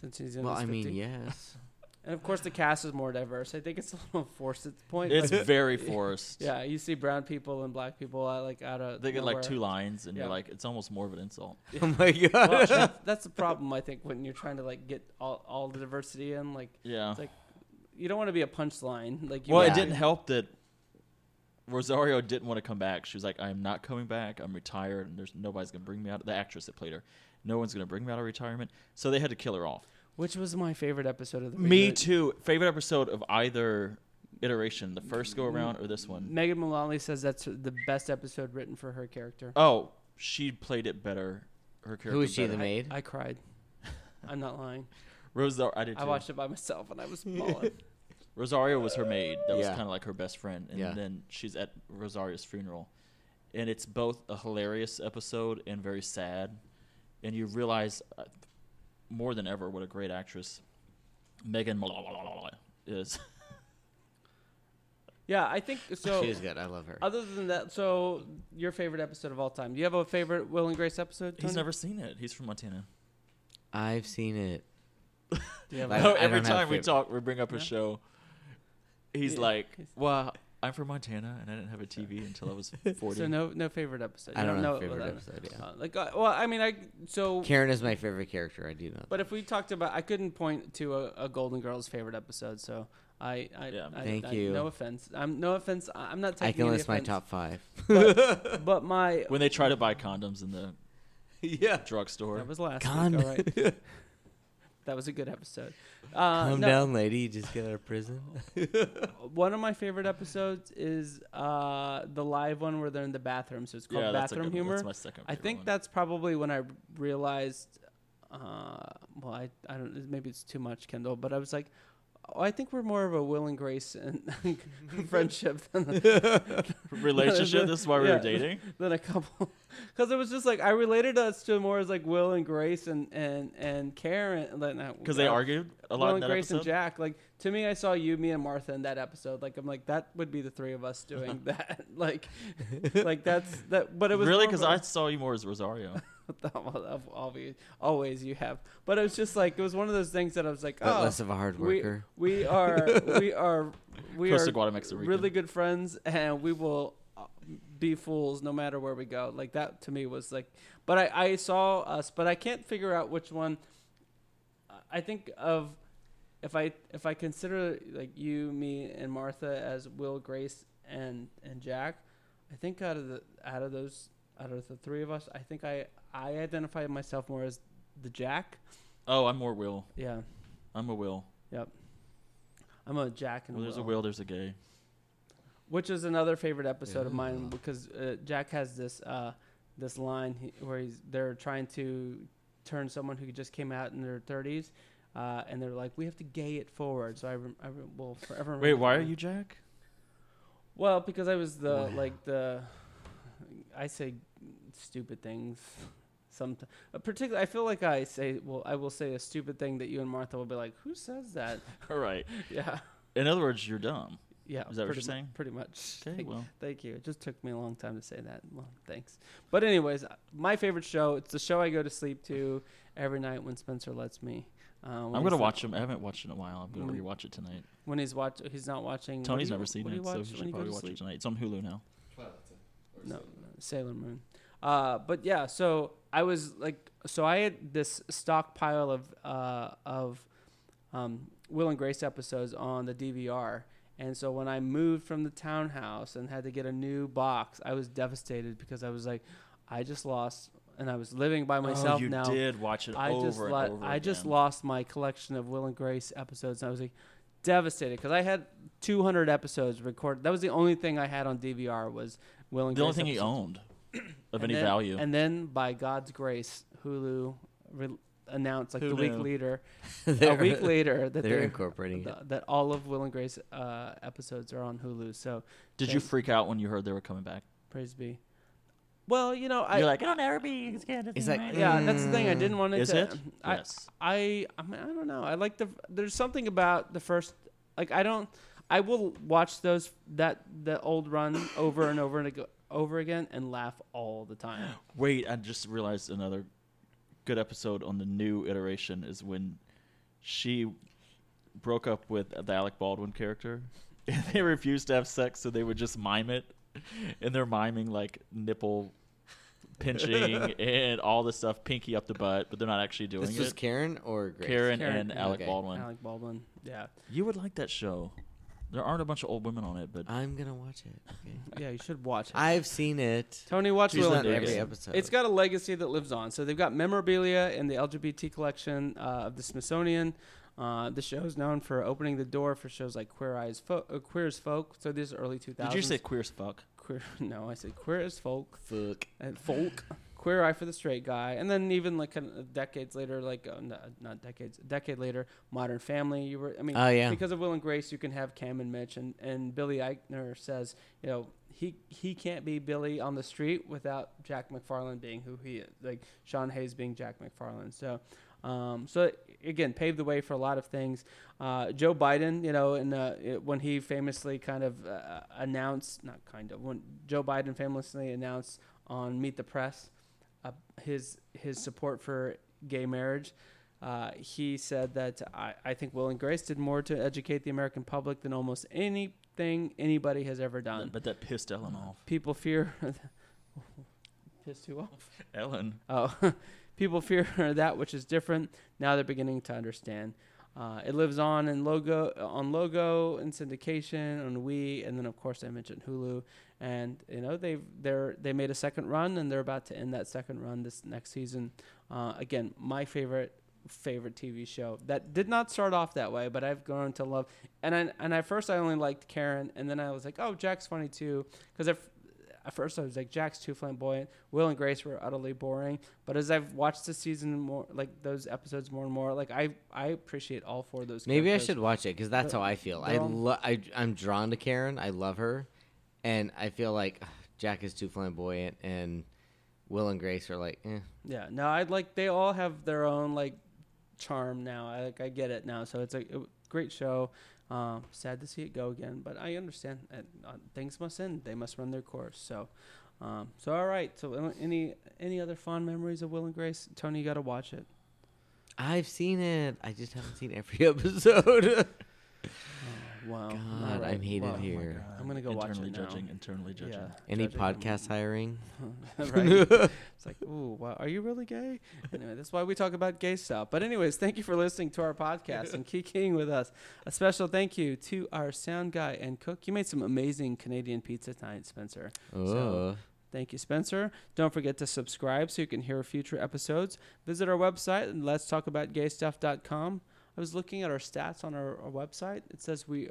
Since he's in his 50s. Well, I mean, yes. And, of course, the cast is more diverse. I think it's a little forced at the point. It's like, very forced. Yeah, you see brown people and black people like out of They get nowhere. Like two lines, and you're like, it's almost more of an insult. Yeah. Oh, my God. Well, that's the problem, I think, when you're trying to, like, get all the diversity in. Like, it's like you don't want to be a punchline. Like, it didn't help that Rosario didn't want to come back. She was like, I'm not coming back. I'm retired, and nobody's going to bring me out. The actress that played her. No one's going to bring me out of retirement. So they had to kill her off. Which was my favorite episode of the movie. Me too. Favorite episode of either iteration, the first go around or this one. Megan Mullally says that's the best episode written for her character. Oh, she played it better. Her character. Who was she, the maid? I cried. I'm not lying. Rosario, I did too. I watched it by myself and I was bawling. Rosario was her maid. That was kind of like her best friend. And then she's at Rosario's funeral. And it's both a hilarious episode and very sad. And you realize... more than ever, what a great actress Megan Mullally is. Yeah, I think so. She's good. I love her. Other than that, so your favorite episode of all time. Do you have a favorite Will and Grace episode, Tony? He's never seen it. He's from Montana. I've seen it. Do you have every time we talk, we bring up a show. He's like, well, I'm from Montana, and I didn't have a TV until I was 40. So no favorite episode. I don't know favorite episode. Yeah. Karen is my favorite character. I do know. But if we talked about, I couldn't point to a Golden Girls favorite episode. So thank you. No offense. No offense. I'm not taking. I can list my top five. but my when they try to buy condoms in the drugstore. That was last week. All right. That was a good episode. Calm down, lady. You just got out of prison. One of my favorite episodes is the live one where they're in the bathroom. So it's called Bathroom Humor. That's my second favorite. I think that's probably when I realized, I don't. Maybe it's too much, Kendall. But I was like, oh, I think we're more of a Will and Grace and friendship than a relationship. This is why we were dating. Than a couple, because it was just like I related us to more as like Will and Grace and Karen. Because they argued a lot. Will and Grace and Jack. Like to me, I saw you, me, and Martha in that episode. Like I'm like that would be the three of us doing that. Like that's that. But it was really because I saw you more as Rosario. Always you have, but it was just like it was one of those things that I was like, but less of a hard worker. We are really good friends, and we will be fools no matter where we go. Like that to me was like, but I saw us, but I can't figure out which one. I think of if I consider like you, me, and Martha as Will, Grace, and Jack. I think out of the three of us, I think I identify myself more as the Jack. Oh, I'm more Will. Yeah. I'm a Will. Yep. I'm a Jack and a Will. There's a Will, there's a gay. Which is another favorite episode of mine because Jack has this line where they're trying to turn someone who just came out in their 30s And they're like, we have to gay it forward. So I will forever remember. Wait, why are you Jack? Well, because I was the, I say stupid things sometimes. Particularly, I feel like I will say a stupid thing that you and Martha will be like, who says that? All right. Yeah. In other words, you're dumb. Yeah. Is that what you're saying? Pretty much. Okay, well. Thank you. It just took me a long time to say that. Well, thanks. But anyways, my favorite show, it's the show I go to sleep to every night when Spencer lets me. I'm gonna watch him. I haven't watched it in a while. I'm gonna rewatch it tonight. When he's not watching. Tony's never seen it, so he should probably watch it tonight. It's on Hulu now. No, Sailor Moon. But yeah, so I was like, so I had this stockpile of Will and Grace episodes on the DVR, and so when I moved from the townhouse and had to get a new box, I was devastated because I was like, I just lost. And I was living by myself now. Oh, you did watch it over and over again. I just lost my collection of Will and Grace episodes, and I was like devastated because I had 200 episodes recorded. That was the only thing I had on DVR was Will and Grace. The only thing episodes. He owned of any value. And then, by God's grace, Hulu announced like a week later that they're incorporating that all of Will and Grace episodes are on Hulu. So did you freak out when you heard they were coming back? Praise be. Well, you know, you're like, it'll never be. It's like, yeah, that's the thing. I didn't want it to. Is it? Yes. I mean, I don't know. I like there's something about the first. Like, I will watch those the old run over and over and over again and laugh all the time. Wait, I just realized another good episode on the new iteration is when she broke up with the Alec Baldwin character, and they refused to have sex, so they would just mime it. And they're miming like nipple pinching and all this stuff, pinky up the butt, but they're not actually doing it. This was Karen or Grace? Karen and Alec Baldwin. Alec Baldwin, yeah. You would like that show. There aren't a bunch of old women on it, but I'm gonna watch it. Okay. Yeah, you should watch it. I've seen it. Tony, watch Will and Grace. Every episode. It's got a legacy that lives on. So they've got memorabilia in the LGBT collection of the Smithsonian. The show is known for opening the door for shows like Queer as Folk. So this is early 2000s. Did you say Queer as Fuck? No, I said Queer as Folk. Fuck. And Folk. Queer Eye for the Straight Guy. And then even like kind of decades later, like a decade later, Modern Family. Because of Will and Grace, you can have Cam and Mitch. And Billy Eichner says, you know, he can't be Billy on the street without Jack McFarlane being who he is. Like Sean Hayes being Jack McFarlane. So again, paved the way for a lot of things. Joe Biden, you know, and when he famously kind of when Joe Biden famously announced on Meet the Press his support for gay marriage, he said that I think Will and Grace did more to educate the American public than almost anything anybody has ever done. But that pissed Ellen off. People fear. Pissed who off? Ellen. Oh. People fear that which is different. Now they're beginning to understand. It lives on in logo and syndication on Wii, and then of course I mentioned Hulu. And you know they made a second run, and they're about to end that second run this next season. Again, my favorite TV show that did not start off that way, but I've grown to love. And at first I only liked Karen, and then I was like, oh, Jack's funny too, because at first, I was like, Jack's too flamboyant. Will and Grace were utterly boring. But as I've watched the season more, like those episodes more and more, like I appreciate all four of those. Maybe I should watch it because that's how I feel. I'm drawn to Karen. I love her, and I feel like Jack is too flamboyant, and Will and Grace are like, eh. Yeah. No, they all have their own like charm now. I get it now. So it's a great show. Sad to see it go again, but I understand that things must end. They must run their course. So all right. So any other fond memories of Will and Grace? Tony, you got to watch it. I've seen it. I just haven't seen every episode. Oh, wow. God, right. I'm hated here. Oh, I'm going to go watch it now. Internally judging. Yeah, any podcast hiring? Right. It's like, ooh, wow, are you really gay? Anyway, that's why we talk about gay stuff. But anyways, thank you for listening to our podcast and kicking with us. A special thank you to our sound guy and cook. You made some amazing Canadian pizza tonight, Spencer. So thank you, Spencer. Don't forget to subscribe so you can hear future episodes. Visit our website and letstalkaboutgaystuff.com. I was looking at our stats on our website. It says we,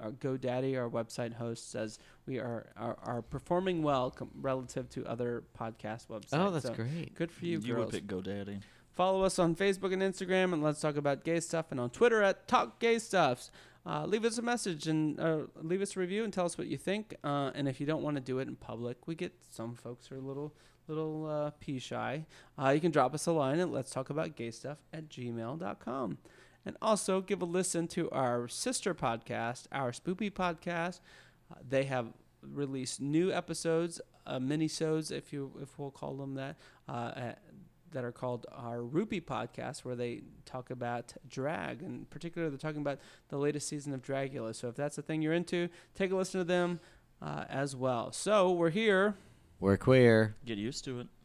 our GoDaddy, our website host, says we are performing well relative to other podcast websites. Oh, that's great. Good for you, girls. You would pick GoDaddy. Follow us on Facebook and Instagram and Let's Talk About Gay Stuff, and on Twitter at Talk Gay Stuffs. Leave us a message and leave us a review and tell us what you think. And if you don't want to do it in public, we get some folks are a little pee shy. You can drop us a line at letstalkaboutgaystuff@gmail.com. And also give a listen to our sister podcast, Our Spoopy Podcast. They have released new episodes, mini-sodes, if we'll call them that, that are called our Ruby Podcast, where they talk about drag. In particular, they're talking about the latest season of Dragula. So if that's the thing you're into, take a listen to them as well. So we're here. We're queer. Get used to it.